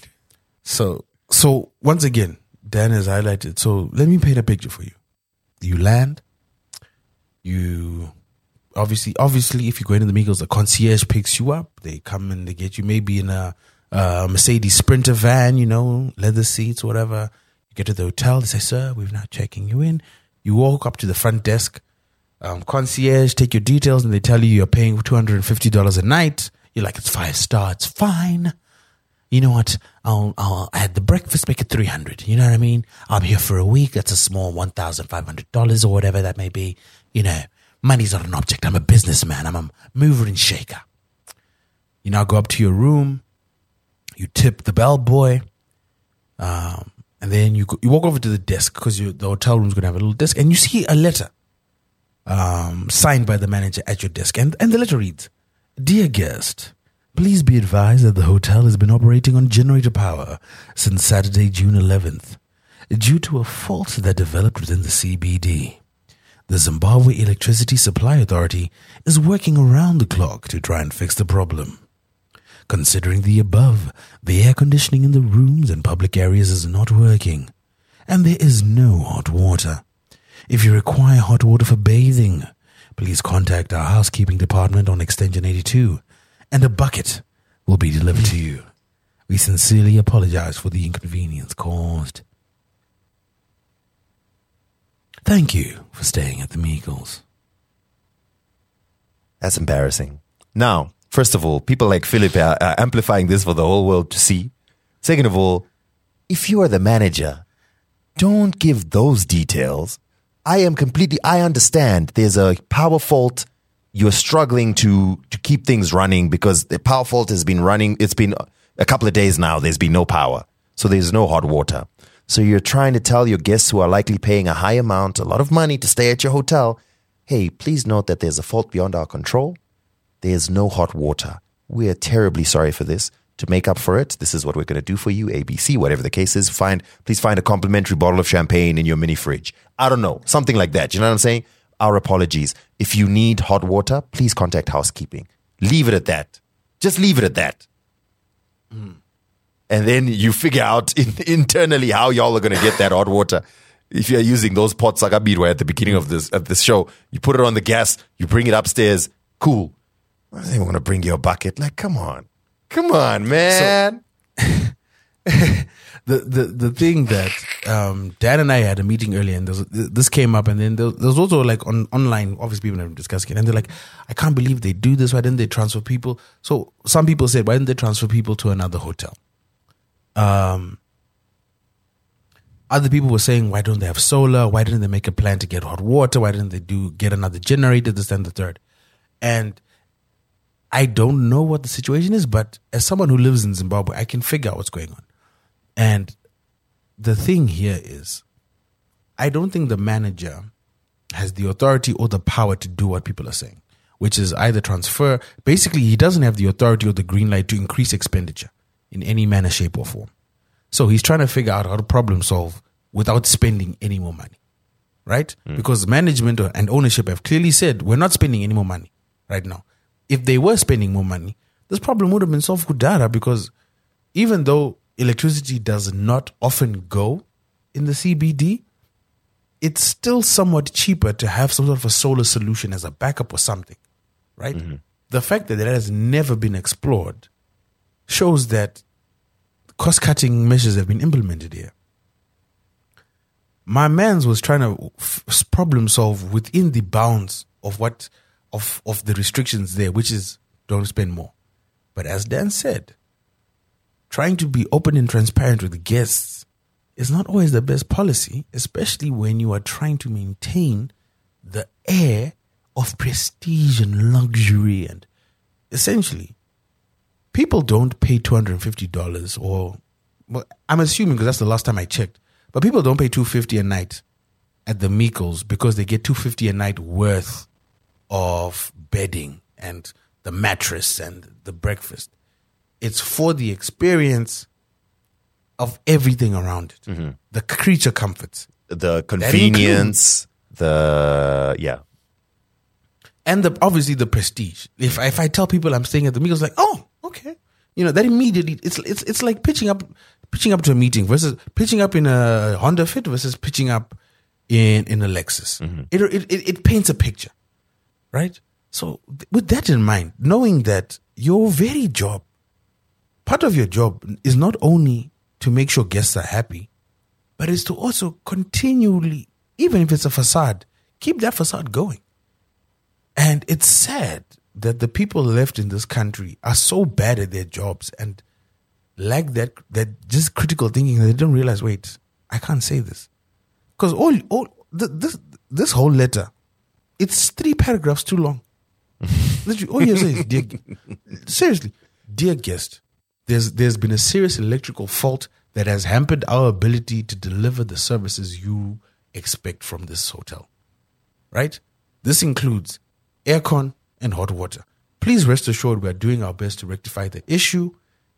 So, so once again, Dan has highlighted. So, let me paint a picture for you. You land. You, obviously, obviously, if you go into the Meikles, the concierge picks you up. They come and they get you maybe in a, a Mercedes Sprinter van, you know, leather seats, whatever. You get to the hotel. They say, sir, we're not checking you in. You walk up to the front desk. Um, concierge, take your details, and they tell you you're paying two hundred fifty dollars a night. You're like, it's five star, it's fine. You know what? I'll I'll add the breakfast, make it three hundred dollars. You know what I mean? I'm here for a week. That's a small one thousand five hundred dollars or whatever that may be. You know, money's not an object. I'm a businessman. I'm a mover and shaker. You now go up to your room. You tip the bellboy. Um, and then you go, you walk over to the desk because the hotel room's going to have a little desk. And you see a letter. Um, signed by the manager at your desk. And, and the letter reads, Dear guest, please be advised that the hotel has been operating on generator power since Saturday, June eleventh, due to a fault that developed within the C B D. The Zimbabwe Electricity Supply Authority is working around the clock to try and fix the problem. Considering the above, the air conditioning in the rooms and public areas is not working, and there is no hot water. If you require hot water for bathing, please contact our housekeeping department on extension eighty-two and a bucket will be delivered to you. We sincerely apologize for the inconvenience caused. Thank you for staying at the Meikles. That's embarrassing. Now, first of all, people like Philip are, are amplifying this for the whole world to see. Second of all, if you are the manager, don't give those details. I am completely, I understand there's a power fault. You're struggling to, to keep things running because the power fault has been running. It's been a couple of days now. There's been no power. So there's no hot water. So you're trying to tell your guests who are likely paying a high amount, a lot of money to stay at your hotel, hey, please note that there's a fault beyond our control. There's no hot water. We're terribly sorry for this. To make up for it, this is what we're going to do for you, A B C, whatever the case is. Find, please find a complimentary bottle of champagne in your mini fridge. I don't know, something like that. You know what I'm saying? Our apologies. If you need hot water, please contact housekeeping. Leave it at that. Just leave it at that. Mm. And then you figure out in, internally how y'all are going to get that hot water. If you're using those pots like Abidwa at the beginning of this of this show, you put it on the gas, you bring it upstairs. Cool. I don't even want to bring your bucket. Like, come on. Come on, man. So, the, the the thing that um, Dan and I had a meeting earlier, and there was, this came up, and then there was also like on online, obviously people have been discussing it, and they're like, I can't believe they do this. Why didn't they transfer people? So some people said, why didn't they transfer people to another hotel? Um, other people were saying, why don't they have solar? Why didn't they make a plan to get hot water? Why didn't they do get another generator, this and the third? And I don't know what the situation is, but as someone who lives in Zimbabwe, I can figure out what's going on. And the thing here is, I don't think the manager has the authority or the power to do what people are saying, which is either transfer. Basically, he doesn't have the authority or the green light to increase expenditure in any manner, shape, or form. So he's trying to figure out how to problem solve without spending any more money, right? Mm. Because management and ownership have clearly said, we're not spending any more money right now. If they were spending more money, this problem would have been solved Kudara, because even though electricity does not often go in the C B D, it's still somewhat cheaper to have some sort of a solar solution as a backup or something, right? Mm-hmm. The fact that that has never been explored shows that cost-cutting measures have been implemented here. My man's was trying to f- problem solve within the bounds of what... Of, of the restrictions there, which is don't spend more. But as Dan said, trying to be open and transparent with guests is not always the best policy, especially when you are trying to maintain the air of prestige and luxury. And essentially, people don't pay two hundred fifty dollars or, well, I'm assuming because that's the last time I checked, but people don't pay two hundred fifty dollars a night at the Meikles because they get two hundred fifty dollars a night worth of bedding and the mattress and the breakfast. It's for the experience of everything around it. Mm-hmm. The creature comforts. The convenience. The, yeah. And the obviously the prestige. If I, if I tell people I'm staying at the Meikles, like, oh, okay. You know, that immediately, it's it's it's like pitching up pitching up to a meeting versus pitching up in a Honda Fit versus pitching up in, in a Lexus. Mm-hmm. It, it, it, it paints a picture. Right? So with that in mind, knowing that your very job, part of your job is not only to make sure guests are happy, but is to also continually, even if it's a facade, keep that facade going. And it's sad that the people left in this country are so bad at their jobs and lack that, that just critical thinking. They don't realize, wait, I can't say this. Because all, all the, this, this whole letter, it's three paragraphs too long. Literally, all you say is, dear, seriously, dear guest, there's there's been a serious electrical fault that has hampered our ability to deliver the services you expect from this hotel. Right? This includes aircon and hot water. Please rest assured we are doing our best to rectify the issue.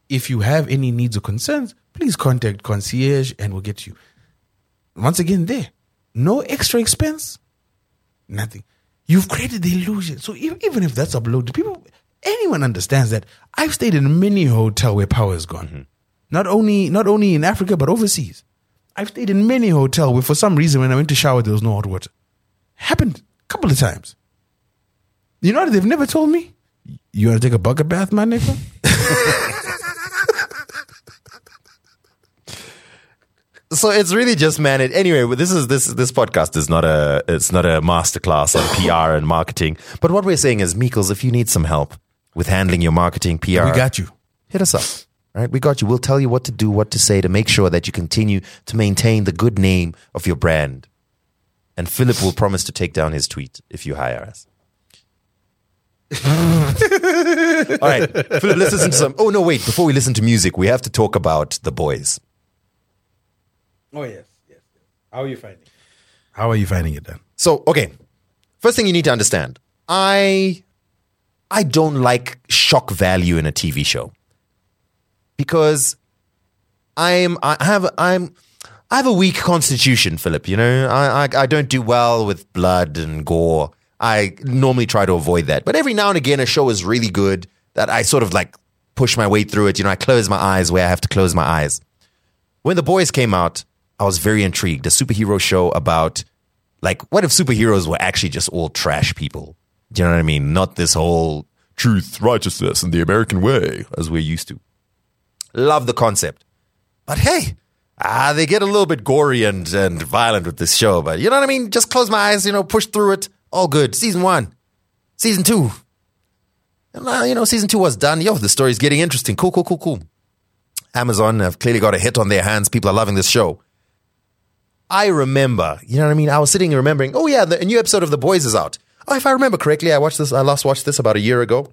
If you have any needs or concerns, please contact concierge and we'll get you. Once again, there. No extra expense. Nothing. You've created the illusion. So even if that's uploaded, people, anyone understands that. I've stayed in a mini hotel where power is gone. Mm-hmm. Not only not only in Africa, but overseas. I've stayed in many hotel where for some reason when I went to shower, there was no hot water. Happened a couple of times. You know what they've never told me? You want to take a bucket bath, my nigga? So it's really just man. It, anyway, this is this this podcast is not a it's not a masterclass on P R and marketing. But what we're saying is, Meikles, if you need some help with handling your marketing, P R, we got you. Hit us up. Right? We got you. We'll tell you what to do, what to say to make sure that you continue to maintain the good name of your brand. And Philip will promise to take down his tweet if you hire us. All right, Philip, let's listen to some. Oh, no, wait. Before we listen to music, we have to talk about The Boys. Oh, yes. yes. How are you finding it? How are you finding it then? So, okay. First thing you need to understand. I, I don't like shock value in a T V show. Because I'm, I have, I'm, I have a weak constitution, Philip. You know, I, I, I don't do well with blood and gore. I normally try to avoid that, but every now and again, a show is really good that I sort of like push my way through it. You know, I close my eyes where I have to close my eyes. When The Boys came out, I was very intrigued. A superhero show about, like, what if superheroes were actually just all trash people? Do you know what I mean? Not this whole truth, righteousness, and the American way as we're used to. Love the concept. But hey, ah, they get a little bit gory and, and violent with this show. But you know what I mean? Just close my eyes, you know, push through it. All good. Season one. Season two. And, uh, you know, season two was done. Yo, the story's getting interesting. Cool, cool, cool, cool. Amazon have clearly got a hit on their hands. People are loving this show. I remember, you know what I mean? I was sitting and remembering, oh yeah, the, a new episode of The Boys is out. Oh, if I remember correctly, I watched this. I last watched this about a year ago.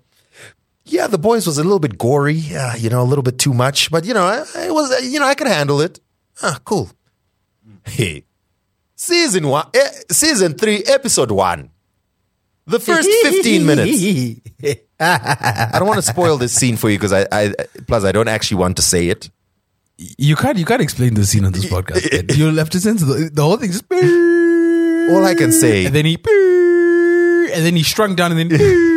Yeah, The Boys was a little bit gory, uh, you know, a little bit too much, but you know, it was, uh, you know, I could handle it. Ah, cool. Hey, season one, eh, season three, episode one, the first fifteen minutes. I don't want to spoil this scene for you because I, I, plus I don't actually want to say it. You can't, you can't explain this scene on this podcast. You'll have to censor the, the whole thing. Just all I can say, and then he, and then he shrunk down, and then.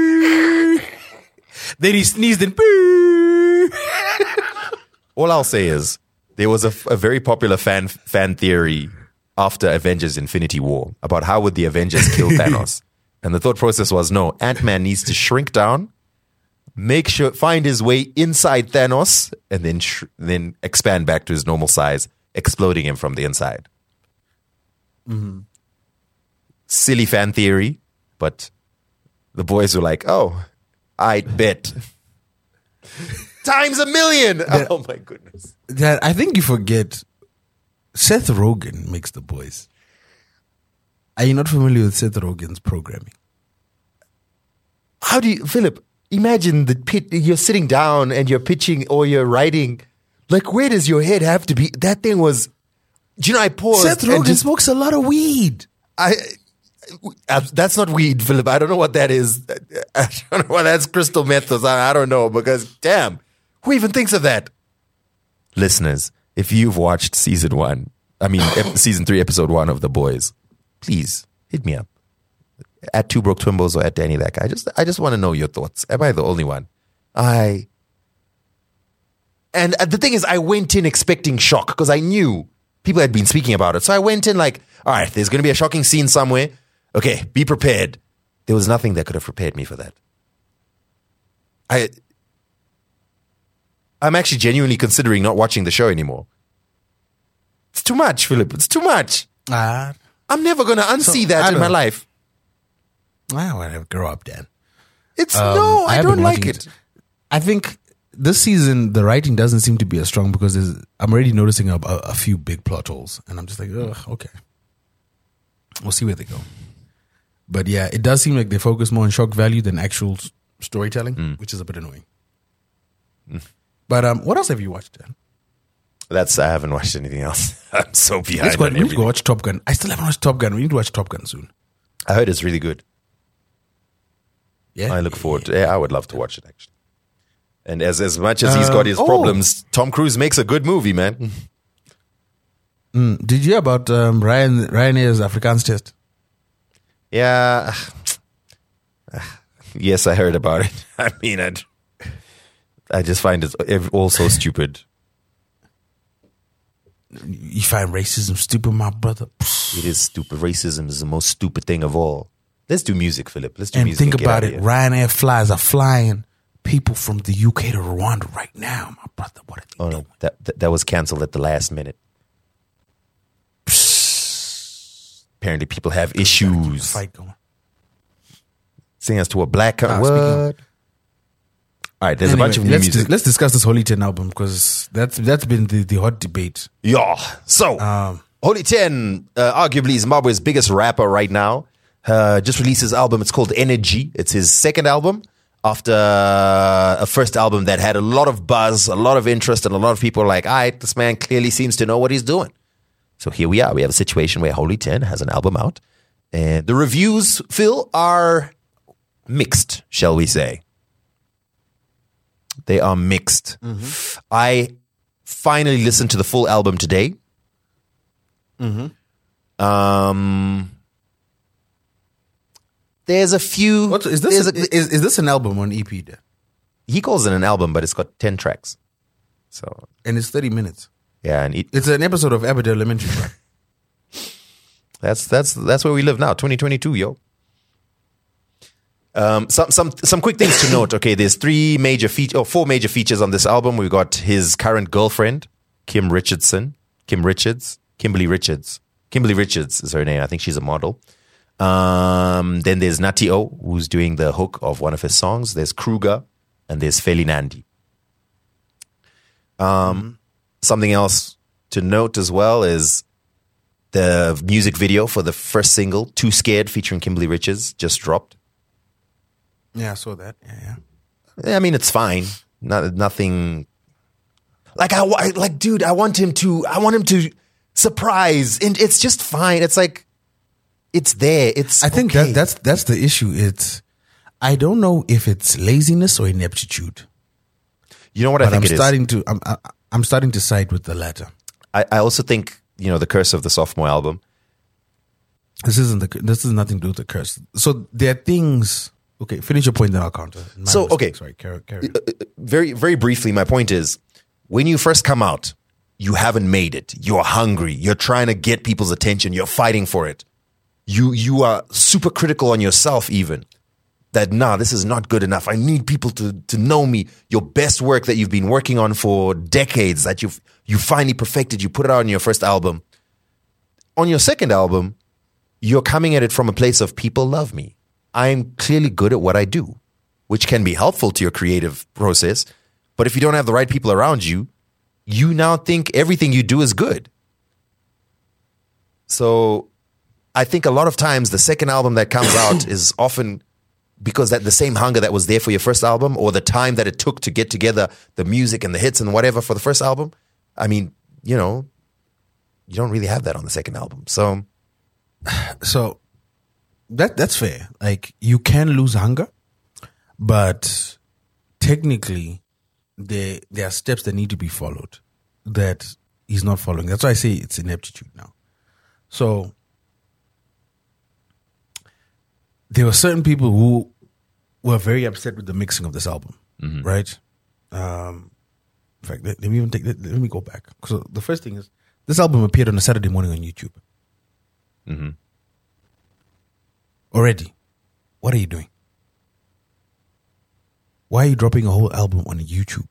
Then he sneezed and poo. All I'll say is there was a, a very popular fan fan theory after Avengers Infinity War about how would the Avengers kill Thanos. And the thought process was, no, Ant-Man needs to shrink down, make sure, find his way inside Thanos, and then sh- then expand back to his normal size, exploding him from the inside. Mm-hmm. Silly fan theory, but The Boys were like, oh, I bet. Times a million. That, oh, my goodness. That I think you forget, Seth Rogen makes The Boys. Are you not familiar with Seth Rogen's programming? How do you, Philip, imagine the pit, you're sitting down and you're pitching or you're writing. Like, where does your head have to be? That thing was, do you know, I paused. Seth Rogen just, smokes a lot of weed. I... That's not weed, Philip. I don't know what that is. I don't know why that's crystal meth or something. I don't know, because damn, who even thinks of that? Listeners, if you've watched season one, I mean season three, episode one of The Boys, please hit me up at Two Broke Twimbles or at Danny That Guy. I just, I just want to know your thoughts. Am I the only one? I and the thing is, I went in expecting shock because I knew people had been speaking about it. So I went in like, all right, there's going to be a shocking scene somewhere. Okay, be prepared. There was nothing that could have prepared me for that. I, I'm actually genuinely considering not watching the show anymore. It's too much, Philip. It's too much. Uh, I'm never going to unsee so, that in my life. I want to grow up, Dan. It's um, no, I, I don't like it. it. I think this season, the writing doesn't seem to be as strong because there's, I'm already noticing a, a, a few big plot holes. And I'm just like, ugh, okay. We'll see where they go. But yeah, it does seem like they focus more on shock value than actual s- storytelling, mm. which is a bit annoying. Mm. But um, what else have you watched, Dan? That's I haven't watched anything else. I'm so behind. Go, on we everything. need to go watch Top Gun. I still haven't watched Top Gun. We need to watch Top Gun soon. I heard it's really good. Yeah, I look yeah, forward to it. Yeah, I would love to watch it actually. And as as much as um, he's got his oh. problems, Tom Cruise makes a good movie, man. Mm, did you hear about um, Ryan Ryanair's Afrikaans test? Yeah. Yes, I heard about it. I mean, I'd, I just find it all so stupid. You find racism stupid, my brother? It is stupid. Racism is the most stupid thing of all. Let's do music, Philip. Let's do and music. Think and think about it. Ryanair flies are flying people from the U K to Rwanda right now, my brother. What are they oh, doing? No, that, that that was canceled at the last minute. Psst. Apparently, people have issues. Fight going. Seeing as to a black con- what? All right, there's anyway, a bunch of new let's music. Di- let's discuss this Holy Ten album because that's that's been the, the hot debate. Yeah. So, um, Holy Ten, uh, arguably Zimbabwe's biggest rapper right now, uh, just released his album. It's called Energy. It's his second album. After a first album that had a lot of buzz, a lot of interest, and a lot of people like, all right, this man clearly seems to know what he's doing. So here we are. We have a situation where Holy Ten has an album out. And the reviews, Phil, are mixed, shall we say. They are mixed. Mm-hmm. I finally listened to the full album today. Mm-hmm. Um... There's a few. What, is, this a, a, is, is this an album or an E P? There? He calls it an album, but it's got ten tracks. So and it's thirty minutes. Yeah, and it, it's an episode of Abbott Elementary. Right? that's that's that's where we live now, twenty twenty-two, yo. Um, some some some quick things to note. Okay, there's three major feature or four major features on this album. We've got his current girlfriend, Kim Richardson, Kim Richards, Kimberly Richards, Kimberly Richards is her name. I think she's a model. Um, then there's Natio, who's doing the hook of one of his songs. There's Kruger, and there's Felinandi. Um, something else to note as well is the music video for the first single, Too Scared, featuring Kimberly Richards, just dropped. Yeah, I saw that. Yeah, yeah. I mean, it's fine. Not, nothing. Like, I, like, dude, I want him to, I want him to surprise. And it's just fine. It's like. It's there. It's I think okay. that, that's that's the issue. It's I don't know if it's laziness or ineptitude. You know what but I think I'm it starting is? To, I'm I, I'm starting to side with the latter. I, I also think, you know, the curse of the sophomore album. This isn't the this is nothing to do with the curse. So there are things. Okay, finish your point, then I'll counter. My so mistake. okay, sorry, carry, carry uh, very very briefly. My point is, when you first come out, you haven't made it. You're hungry. You're trying to get people's attention. You're fighting for it. You you are super critical on yourself even, that, nah, this is not good enough. I need people to, to know me. Your best work that you've been working on for decades, that you've you finally perfected, you put it out on your first album. On your second album, you're coming at it from a place of people love me. I'm clearly good at what I do, which can be helpful to your creative process. But if you don't have the right people around you, you now think everything you do is good. So... I think a lot of times the second album that comes out is often because that the same hunger that was there for your first album, or the time that it took to get together the music and the hits and whatever for the first album. I mean, you know, you don't really have that on the second album. So, so that that's fair. Like, you can lose hunger, but technically there there are steps that need to be followed that he's not following. That's why I say it's ineptitude now. So. There were certain people who were very upset with the mixing of this album, mm-hmm. right? Um, in fact, let, let me even take. Let, let me go back. So the first thing is, this album appeared on a Saturday morning on YouTube. Mm-hmm. Already, what are you doing? Why are you dropping a whole album on YouTube?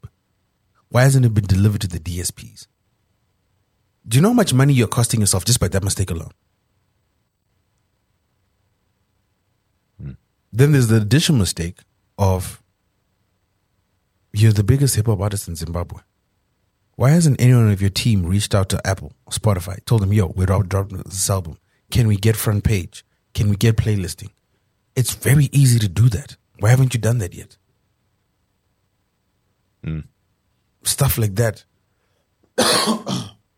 Why hasn't it been delivered to the D S Ps? Do you know how much money you're costing yourself just by that mistake alone? Then there's the additional mistake of, you're the biggest hip-hop artist in Zimbabwe. Why hasn't anyone of your team reached out to Apple or Spotify, told them, yo, we're dropping this album. Can we get front page? Can we get playlisting? It's very easy to do that. Why haven't you done that yet? Mm. Stuff like that.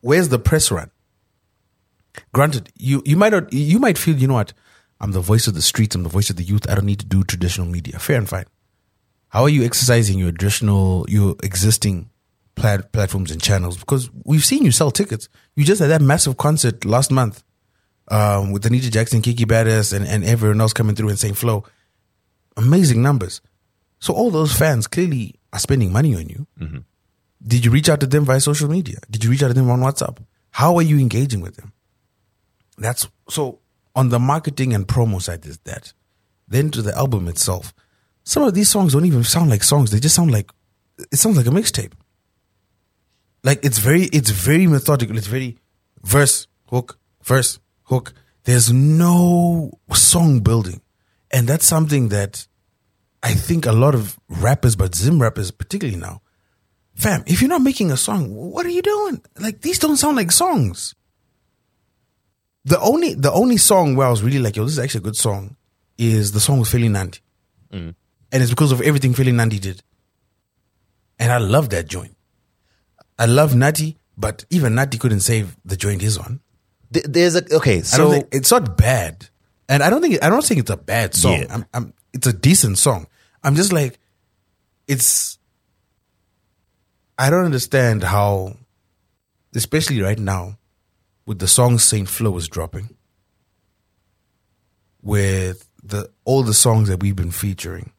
Where's the press run? Granted, you, you might not, you might feel, you know what? I'm the voice of the streets. I'm the voice of the youth. I don't need to do traditional media. Fair and fine. How are you exercising your traditional, your existing plat- platforms and channels? Because we've seen you sell tickets. You just had that massive concert last month um, with Anita Jackson, Kiki Badass, and, and everyone else coming through and saying, Flo, amazing numbers. So all those fans clearly are spending money on you. Mm-hmm. Did you reach out to them via social media? Did you reach out to them on WhatsApp? How are you engaging with them? That's so... On the marketing and promo side is that. Then to the album itself. some of these songs don't even sound like songs. They just sound like, it sounds like a mixtape. Like it's very, it's very methodical. It's very verse, hook, verse, hook. There's no song building. And that's something that I think a lot of rappers, but Zim rappers particularly now, fam, if you're not making a song, what are you doing? Like these don't sound like songs. The only the only song where I was really like, yo, this is actually a good song, is the song with Feli Nandi. Mm. And it's because of everything Feli Nandi did. And I love that joint. I love Nati, but even Nati couldn't save the joint he's on. There's a, okay, so think, it's not bad. And I don't think I don't think it's a bad song. Yeah. I'm, I'm, it's a decent song. I'm just like, it's, I don't understand how, especially right now, with the song Saint Flo is dropping, with the all the songs that we've been featuring,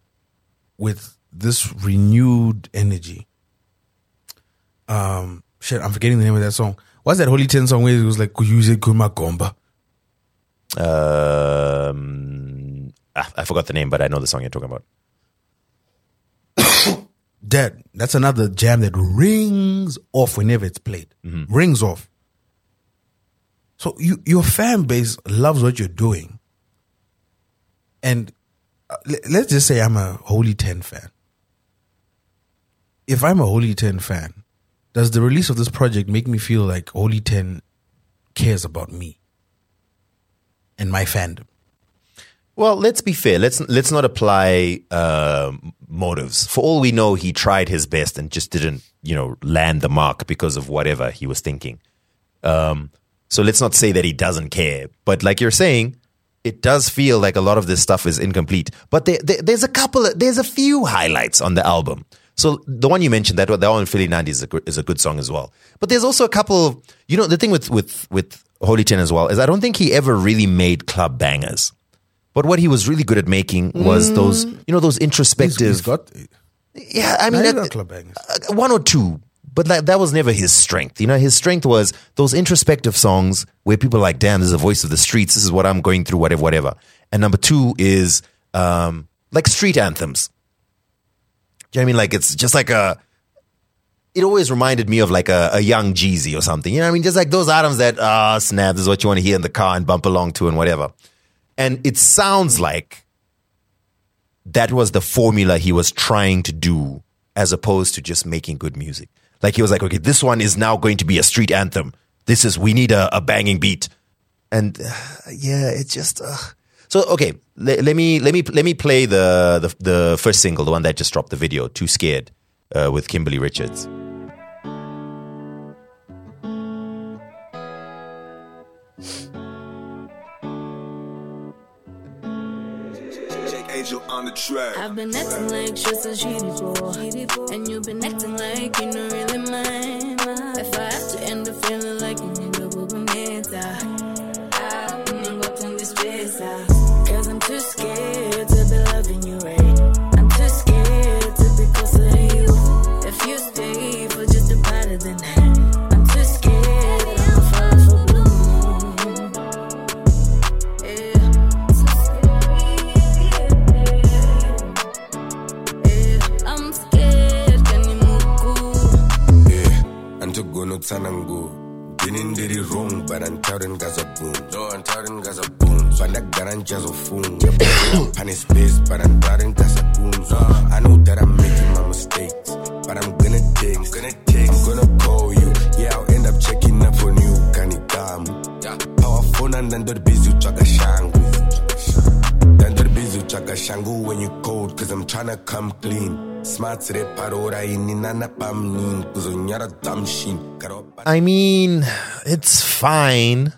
with this renewed energy. Um, shit, I'm forgetting the name of that song. What's that Holy Ten song where it was like Kuyuze Kumakomba? Um, I, I forgot the name, but I know the song you're talking about. That that's another jam that rings off whenever it's played. Mm-hmm. Rings off. So you, your fan base loves what you're doing. And let's just say I'm a Holy Ten fan. If I'm a Holy Ten fan, does the release of this project make me feel like Holy Ten cares about me and my fandom? Well, let's be fair. Let's let's not apply uh, motives. For all we know, he tried his best and just didn't, you know, land the mark because of whatever he was thinking. Um So let's not say that he doesn't care. But like you're saying, it does feel like a lot of this stuff is incomplete. But there, there, there's a couple, of, there's a few highlights on the album. So the one you mentioned, that, that one, Feli Nandi, is a, is a good song as well. But there's also a couple of, you know, the thing with, with, with Holy Ten as well is I don't think he ever really made club bangers. But what he was really good at making was mm. those, you know, those introspective. He's, he's got, yeah, I mean, that, club bangers. Uh, one or two. But like, that was never his strength. You know, his strength was those introspective songs where people are like, damn, this is a voice of the streets. This is what I'm going through, whatever, whatever. And number two is um, like street anthems. Do you know what I mean? Like it's just like a, it always reminded me of like a, a Young Jeezy or something. You know what I mean? Just like those items that, ah, oh, snap, this is what you want to hear in the car and bump along to and whatever. And it sounds like that was the formula he was trying to do as opposed to just making good music. Like he was like, okay, this one is now going to be a street anthem. This is, we need a, a banging beat. And uh, yeah, it's just, uh. So, okay, le- let me, let me, let me play the, the, the first single, the one that just dropped the video, Too Scared, uh, with Kimberly Richards. I've been acting like just a G before, and you've been acting like you don't really mind. If I have to end up feeling like you need a woman, I've been watching this face, cause I'm too scared to be loving you right. I'm too scared to be closer to you. If you stay for just a part of the night, I'm too scared I'll fall for blue moon. Yeah. No tanango, dinin diri room, barantarin gazabun, doantarin gazabun, fanak garan jazofun, pani space, barantarin gazabun. I know that I'm making my mistakes, but I'm gonna take, I'm gonna take, I'm gonna call you. Yeah, I'll end up checking up on you, kanitamu. Power phone and then the bizu chaka shangu, then the bizu chaka shangu when you cold, cause I'm tryna come clean. I mean, it's fine.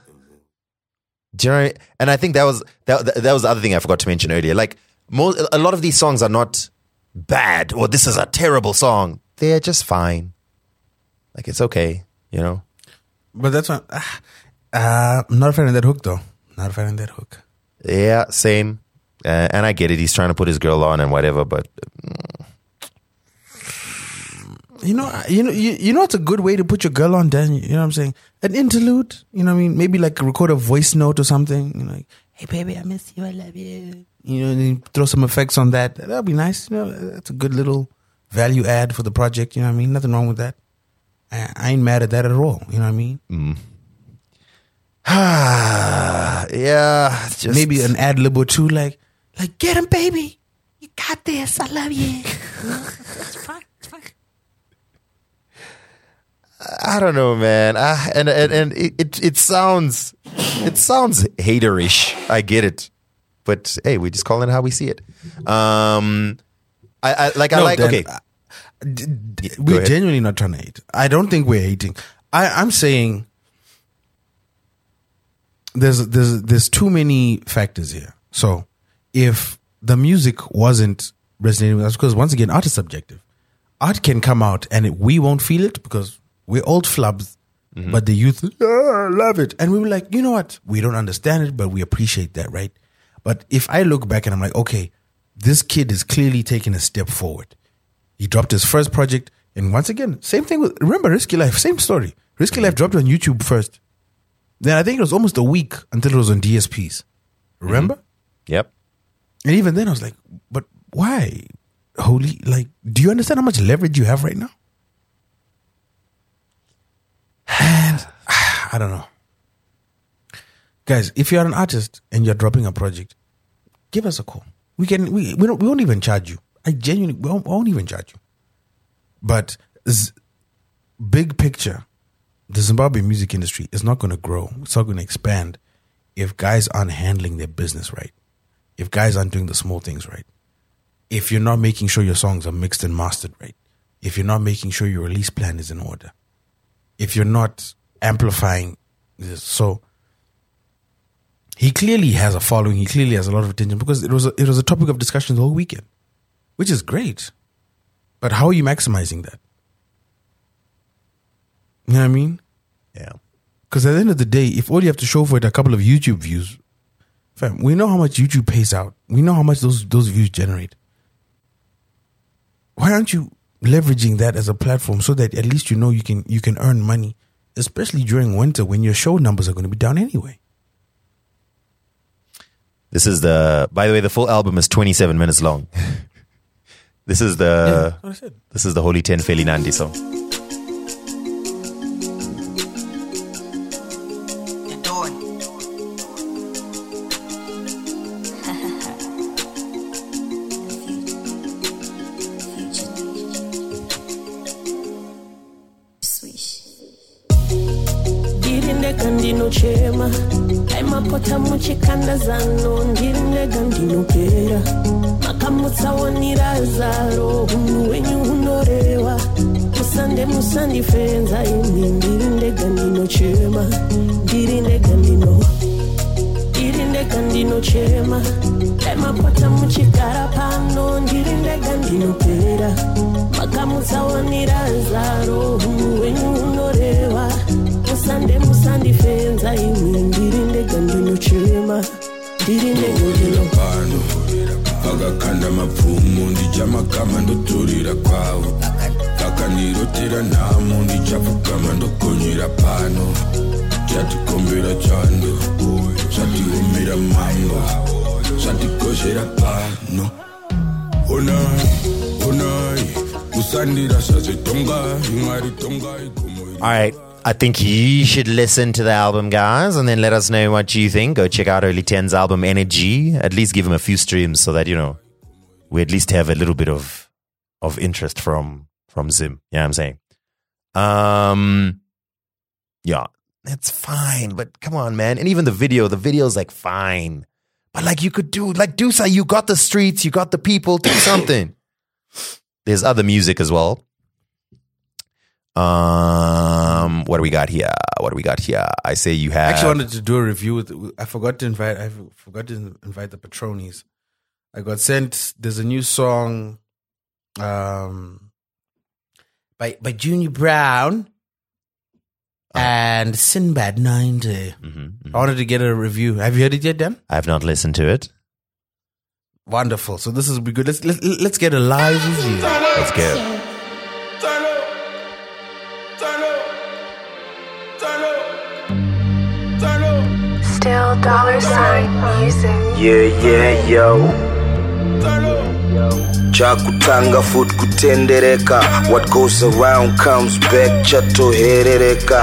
Do you know, and I think that was that, that was the other thing I forgot to mention earlier. Like most, a lot of these songs are not bad or this is a terrible song. They're just fine. Like it's okay, you know. But that's one. Uh, uh, I'm not a fan of that hook, though. Not a fan of that hook. Yeah, same. Uh, and I get it. He's trying to put his girl on and whatever, but. Uh, You know, you know, you, you know, it's a good way to put your girl on, Dan. You know what I'm saying? An interlude, you know what I mean? Maybe like record a voice note or something. You know, like, hey, baby, I miss you. I love you. you know, and then throw some effects on that. That'd be nice. You know, that's a good little value add for the project. You know what I mean? Nothing wrong with that. I, I ain't mad at that at all. You know what I mean? Mm. Yeah. Just maybe an ad lib or two, like, like get him, baby. You got this. I love you. It's fine. It's fine. I don't know, man. I, and and, and it, it it sounds it sounds haterish. I get it, but hey, we just call it how we see it. Um, I, I like I no, like Dan, okay. I, d- d- yeah, we're genuinely not trying to hate. I don't think we're hating. I, I'm saying there's there's there's too many factors here. So if the music wasn't resonating with us, because once again, art is subjective. Art can come out and it, we won't feel it because we're old flubs, mm-hmm. but the youth oh, love it. And we were like, you know what? We don't understand it, but we appreciate that, right? But if I look back and I'm like, okay, this kid is clearly taking a step forward. He dropped his first project. And once again, same thing with, remember Risky Life, same story. Risky Life dropped on YouTube first. Then I think it was almost a week until it was on D S Ps. Remember? Mm-hmm. Yep. And even then I was like, but why? Holy, like, do you understand how much leverage you have right now? And I don't know. Guys, if you're an artist and you're dropping a project, give us a call. We can we we, don't, we won't even charge you. I genuinely we won't, won't even charge you. But z- big picture, the Zimbabwe music industry is not going to grow. It's not going to expand if guys aren't handling their business right. If guys aren't doing the small things right. If you're not making sure your songs are mixed and mastered right. If you're not making sure your release plan is in order. If you're not amplifying this. So he clearly has a following. He clearly has a lot of attention because it was a, it was a topic of discussion the whole weekend, which is great. But how are you maximizing that? You know what I mean? Yeah. Because at the end of the day, if all you have to show for it are a couple of YouTube views, fam, we know how much YouTube pays out. We know how much those those views generate. Why aren't you leveraging that as a platform so that at least you know you can you can earn money, especially during winter when your show numbers are going to be down anyway? This is the, by the way, the full album is twenty-seven minutes long. This is the, yeah, what this is the Holy Ten Felinandi song. I think you should listen to the album, guys, and then let us know what you think. Go check out Holy Ten's album, Energy. At least give him a few streams so that, you know, we at least have a little bit of of interest from from Zim. You know what I'm saying? Um, yeah, that's fine, but come on, man. And even the video, the video's like fine. But like you could do, like do something. You got the streets, you got the people, do something. There's other music as well. Um, what do we got here? What do we got here? I say you have. I actually wanted to do a review. With, I forgot to invite. I forgot to invite the Patronies. I got sent. There's a new song, um, by by Junior Brown oh. and Sinbad ninety. Mm-hmm, mm-hmm. I wanted to get a review. Have you heard it yet, Dan? I have not listened to it. Wonderful. So this is be good. Let's let's let's get a live review. Let's go. Still Real dollar sign music. Yeah, yeah, yo. Chakutanga food kutendereka. What goes around comes back. Chato herereka.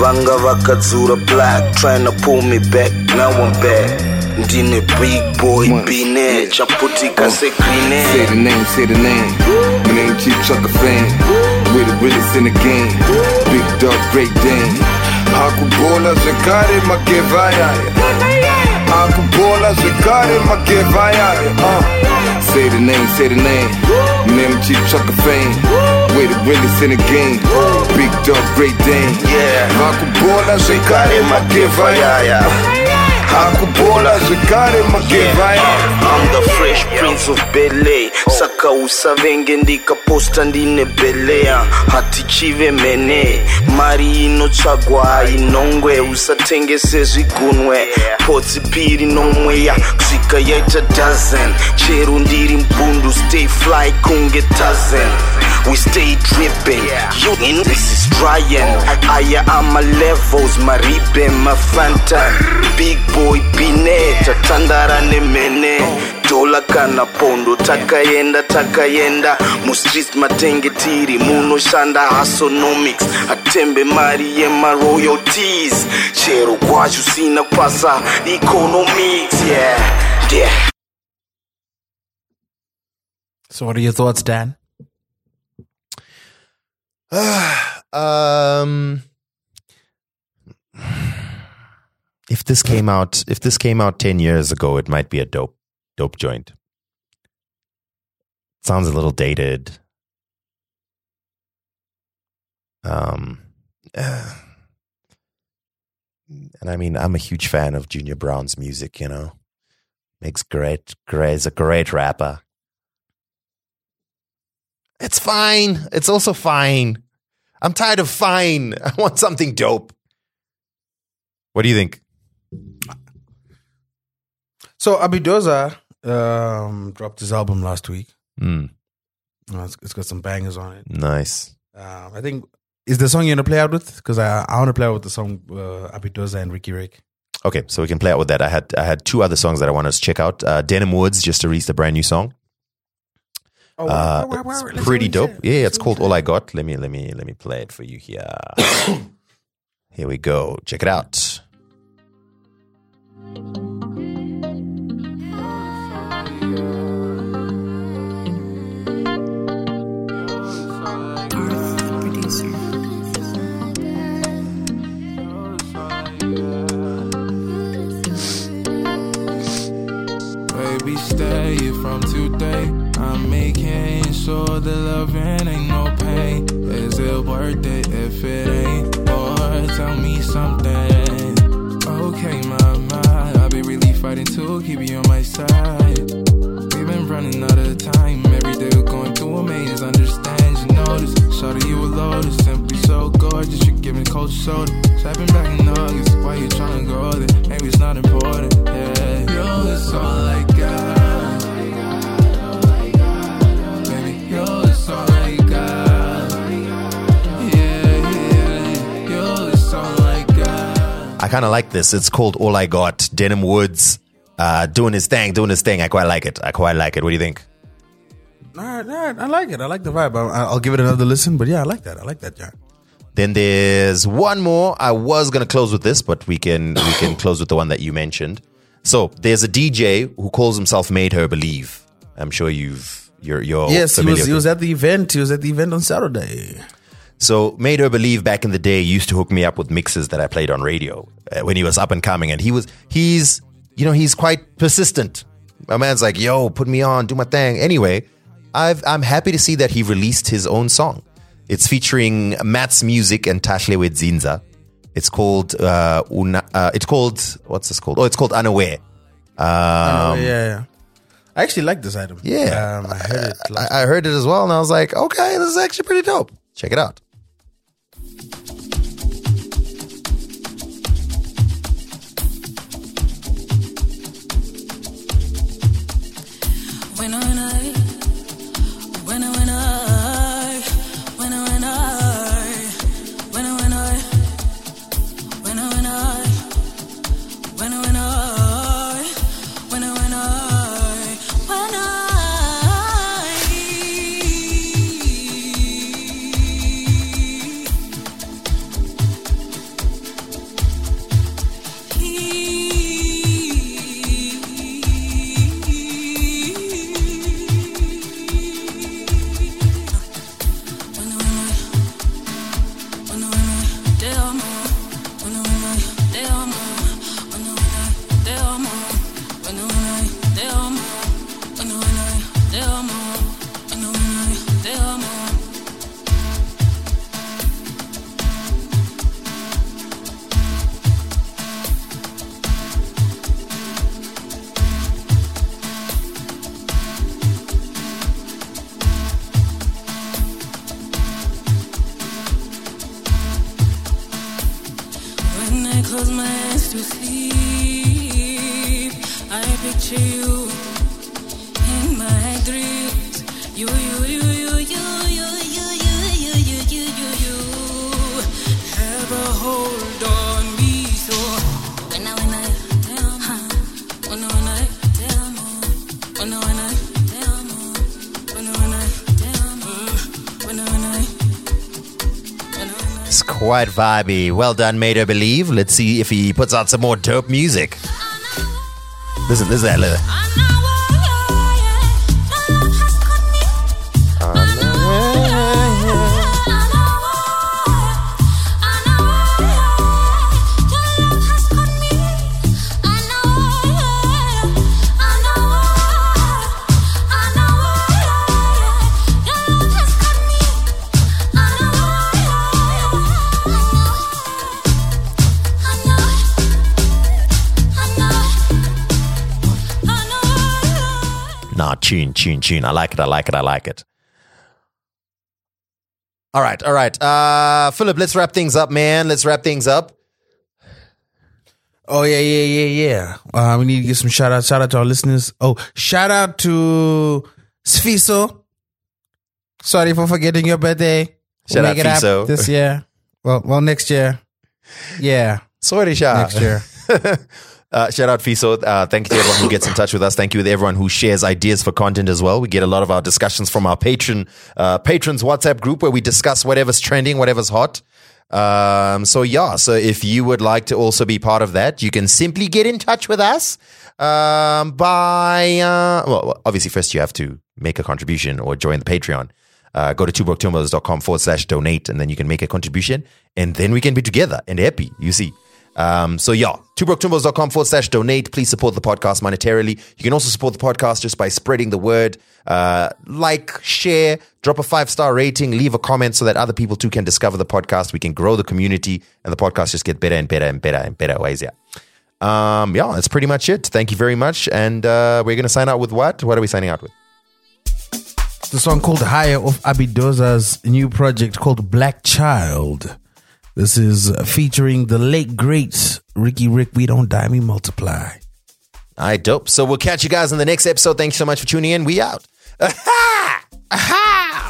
Vanga vakadzura black. Trying to pull me back. Now I'm back. Dine big boy bine chaputi kase grine. Say the name, say the name. My name Chief Chucker Fan. We're the realest in the game. Big dog, great dame. Hakubola zekare makevaya. Hakubola zekare makevaya. Uh, say the name, say the name. My name Chief Chucker Fan. We're the realest in the game. Big dog, great dame. Yeah. Hakubola zekare makevaya. I'm the fresh prince of Bel-Air. Saka usavenge ndika posta ndine Bel-Air. Hatichive mene Mari inochagwa inongwe. Usatenge sezigunwe Potsi piri nomweya Kusika yaita dozen Cheru ndiri mpundu stay fly kunge dozen. We stay dripping. You in this is trying. Aya ama levels maribe mafanta. Big boy bine tatandara ne mene. Dola kana pondo takayenda takayenda. Mustreets matenge tiri muno shanda asonomics. Atembe mari ema royalties. Chero kwaju sina pasa economics. Yeah, yeah. So what are your thoughts, Dan? um, if this came out, if this came out ten years ago, it might be a dope, dope joint. It sounds a little dated. Um, uh, and I mean, I'm a huge fan of Junior Brown's music. You know, makes great, great, is a great rapper. It's fine. It's also fine. I'm tired of fine. I want something dope. What do you think? So Abidoza um, dropped his album last week. Mm. Uh, it's, it's got some bangers on it. Nice. Um, I think, is the song you're going to play out with? Because I, I want to play out with the song uh, Abidoza and Ricky Rick. Okay, so we can play out with that. I had I had two other songs that I want us to check out. Uh, Denim Woods just released a brand new song. Oh, uh, wow, wow, wow. It's Let's pretty dope. It. Yeah, it's called All I Got. Let me let me let me play it for you here. Here we go. Check it out. Baby, stay from today. I'm making sure the loving ain't no pain. Is it worth it if it ain't? Or tell me something. Okay, mama, I've been really fighting to keep you on my side. We've been running out of time. Every day we're going through a maze. Understand, you notice. Shout out you a lotus. Simply so gorgeous. You're giving cold shoulder. Slapping back in August. Why you trying to go there? Maybe it's not important. Yeah, yo, it's all I got. I kind of like this. It's called All I Got. Denim Woods uh, doing his thing, doing his thing. I quite like it. I quite like it. What do you think? All right, all right. I like it. I like the vibe. I, I'll give it another listen. But yeah, I like that. I like that, yeah. Then there's one more. I was going to close with this, but we can we can close with the one that you mentioned. So there's a D J who calls himself Made Her Believe. I'm sure you've you're you're yes. He was he was at the event. He was at the event on Saturday. So Made Her Believe back in the day used to hook me up with mixes that I played on radio uh, when he was up and coming. And he was, he's, you know, he's quite persistent. My man's like, yo, put me on, do my thing. Anyway, I've, I'm happy to see that he released his own song. It's featuring Matt's Music and Tashlewe Zinza. It's called, uh, una, uh, it's called, what's this called? Oh, it's called Unaware. Um, Unaware, yeah, yeah. I actually like this item. Yeah. Um, I, heard it like- I, I heard it as well. And I was like, okay, this is actually pretty dope. Check it out. When I went close my eyes to sleep, I picture you in my dreams. You, you, you, you, you, you, you, you, you, you, you, you, have a hold on me. So when I, when I, huh? When I, when I, when I, when I, when I, when I. It's quite vibey. Well done, Made Her Believe. Let's see if he puts out some more dope music. Listen, listen to that lyric. Tune, tune, tune. I like it, I like it, I like it. All right, all right. Uh, Philip, let's wrap things up, man. Let's wrap things up. Oh, yeah, yeah, yeah, yeah. Uh, we need to get some shout-out. Shout-out to our listeners. Oh, shout-out to Sfiso. Sorry for forgetting your birthday. Shout we'll out, Sfiso. This year. Well, well, next year. Yeah. Sorry, shout next year. Uh, shout out Fiso. Uh, thank you to everyone who gets in touch with us. Thank you to everyone who shares ideas for content as well. We get a lot of our discussions from our patron uh, patrons WhatsApp group where we discuss whatever's trending, whatever's hot. Um, so yeah, so if you would like to also be part of that, you can simply get in touch with us um, by uh, well, obviously first you have to make a contribution or join the Patreon. Uh, go to two broke two brothers dot com forward slash donate, and then you can make a contribution, and then we can be together and happy. You see. Um, so yeah, two broke two brothers dot com forward slash donate. Please support the podcast monetarily. You can also support the podcast just by spreading the word, uh, like, share, drop a five-star rating, leave a comment so that other people too can discover the podcast. We can grow the community and the podcast just get better and better and better and better ways. Yeah. Um, yeah, that's pretty much it. Thank you very much. And, uh, we're going to sign out with what? What are we signing out with? The song called Higher of Abidoza's new project called Black Child. This is featuring the late, great Ricky Rick. We don't die, we multiply. All right, dope. So we'll catch you guys in the next episode. Thanks so much for tuning in. We out. Aha! Aha!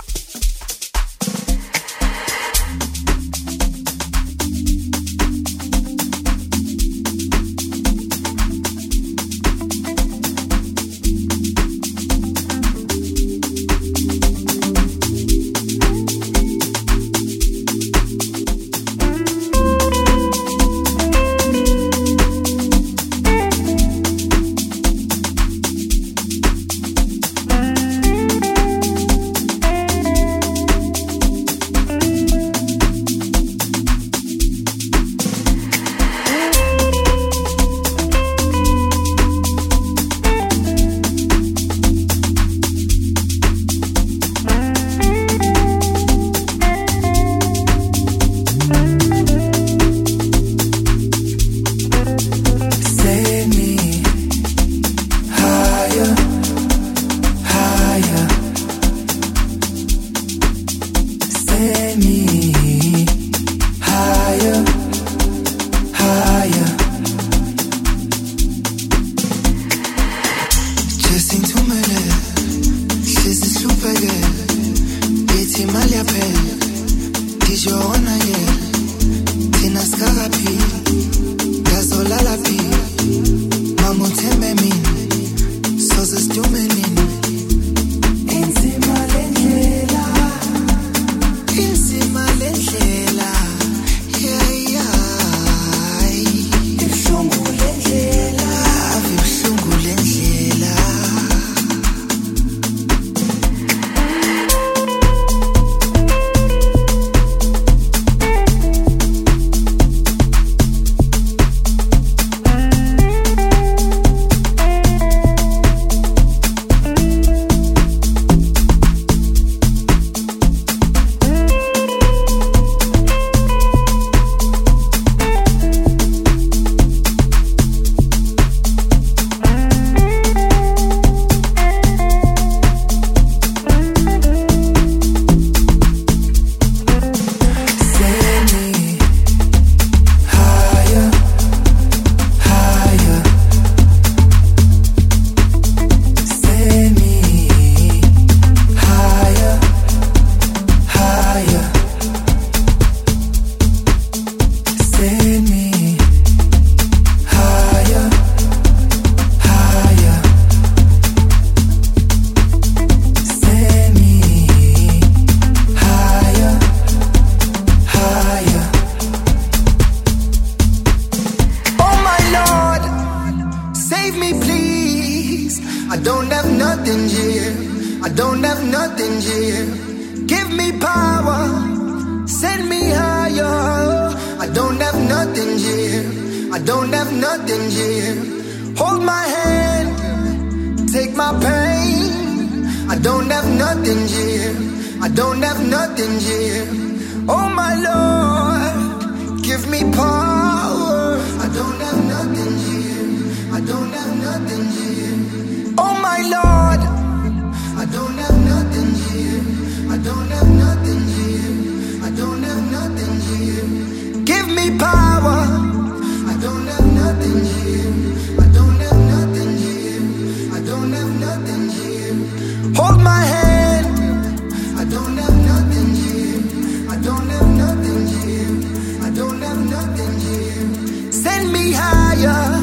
I don't have nothing here. Hold my hand, take my pain. I don't have nothing here. I don't have nothing here. Oh my Lord, give me power. I don't have nothing here. I don't have nothing here. Oh my Lord, I don't have nothing here. I don't have nothing here. I don't have nothing here. Give me power. I don't have nothing here. I don't have nothing here. I don't have nothing here. Hold my hand. Send me higher.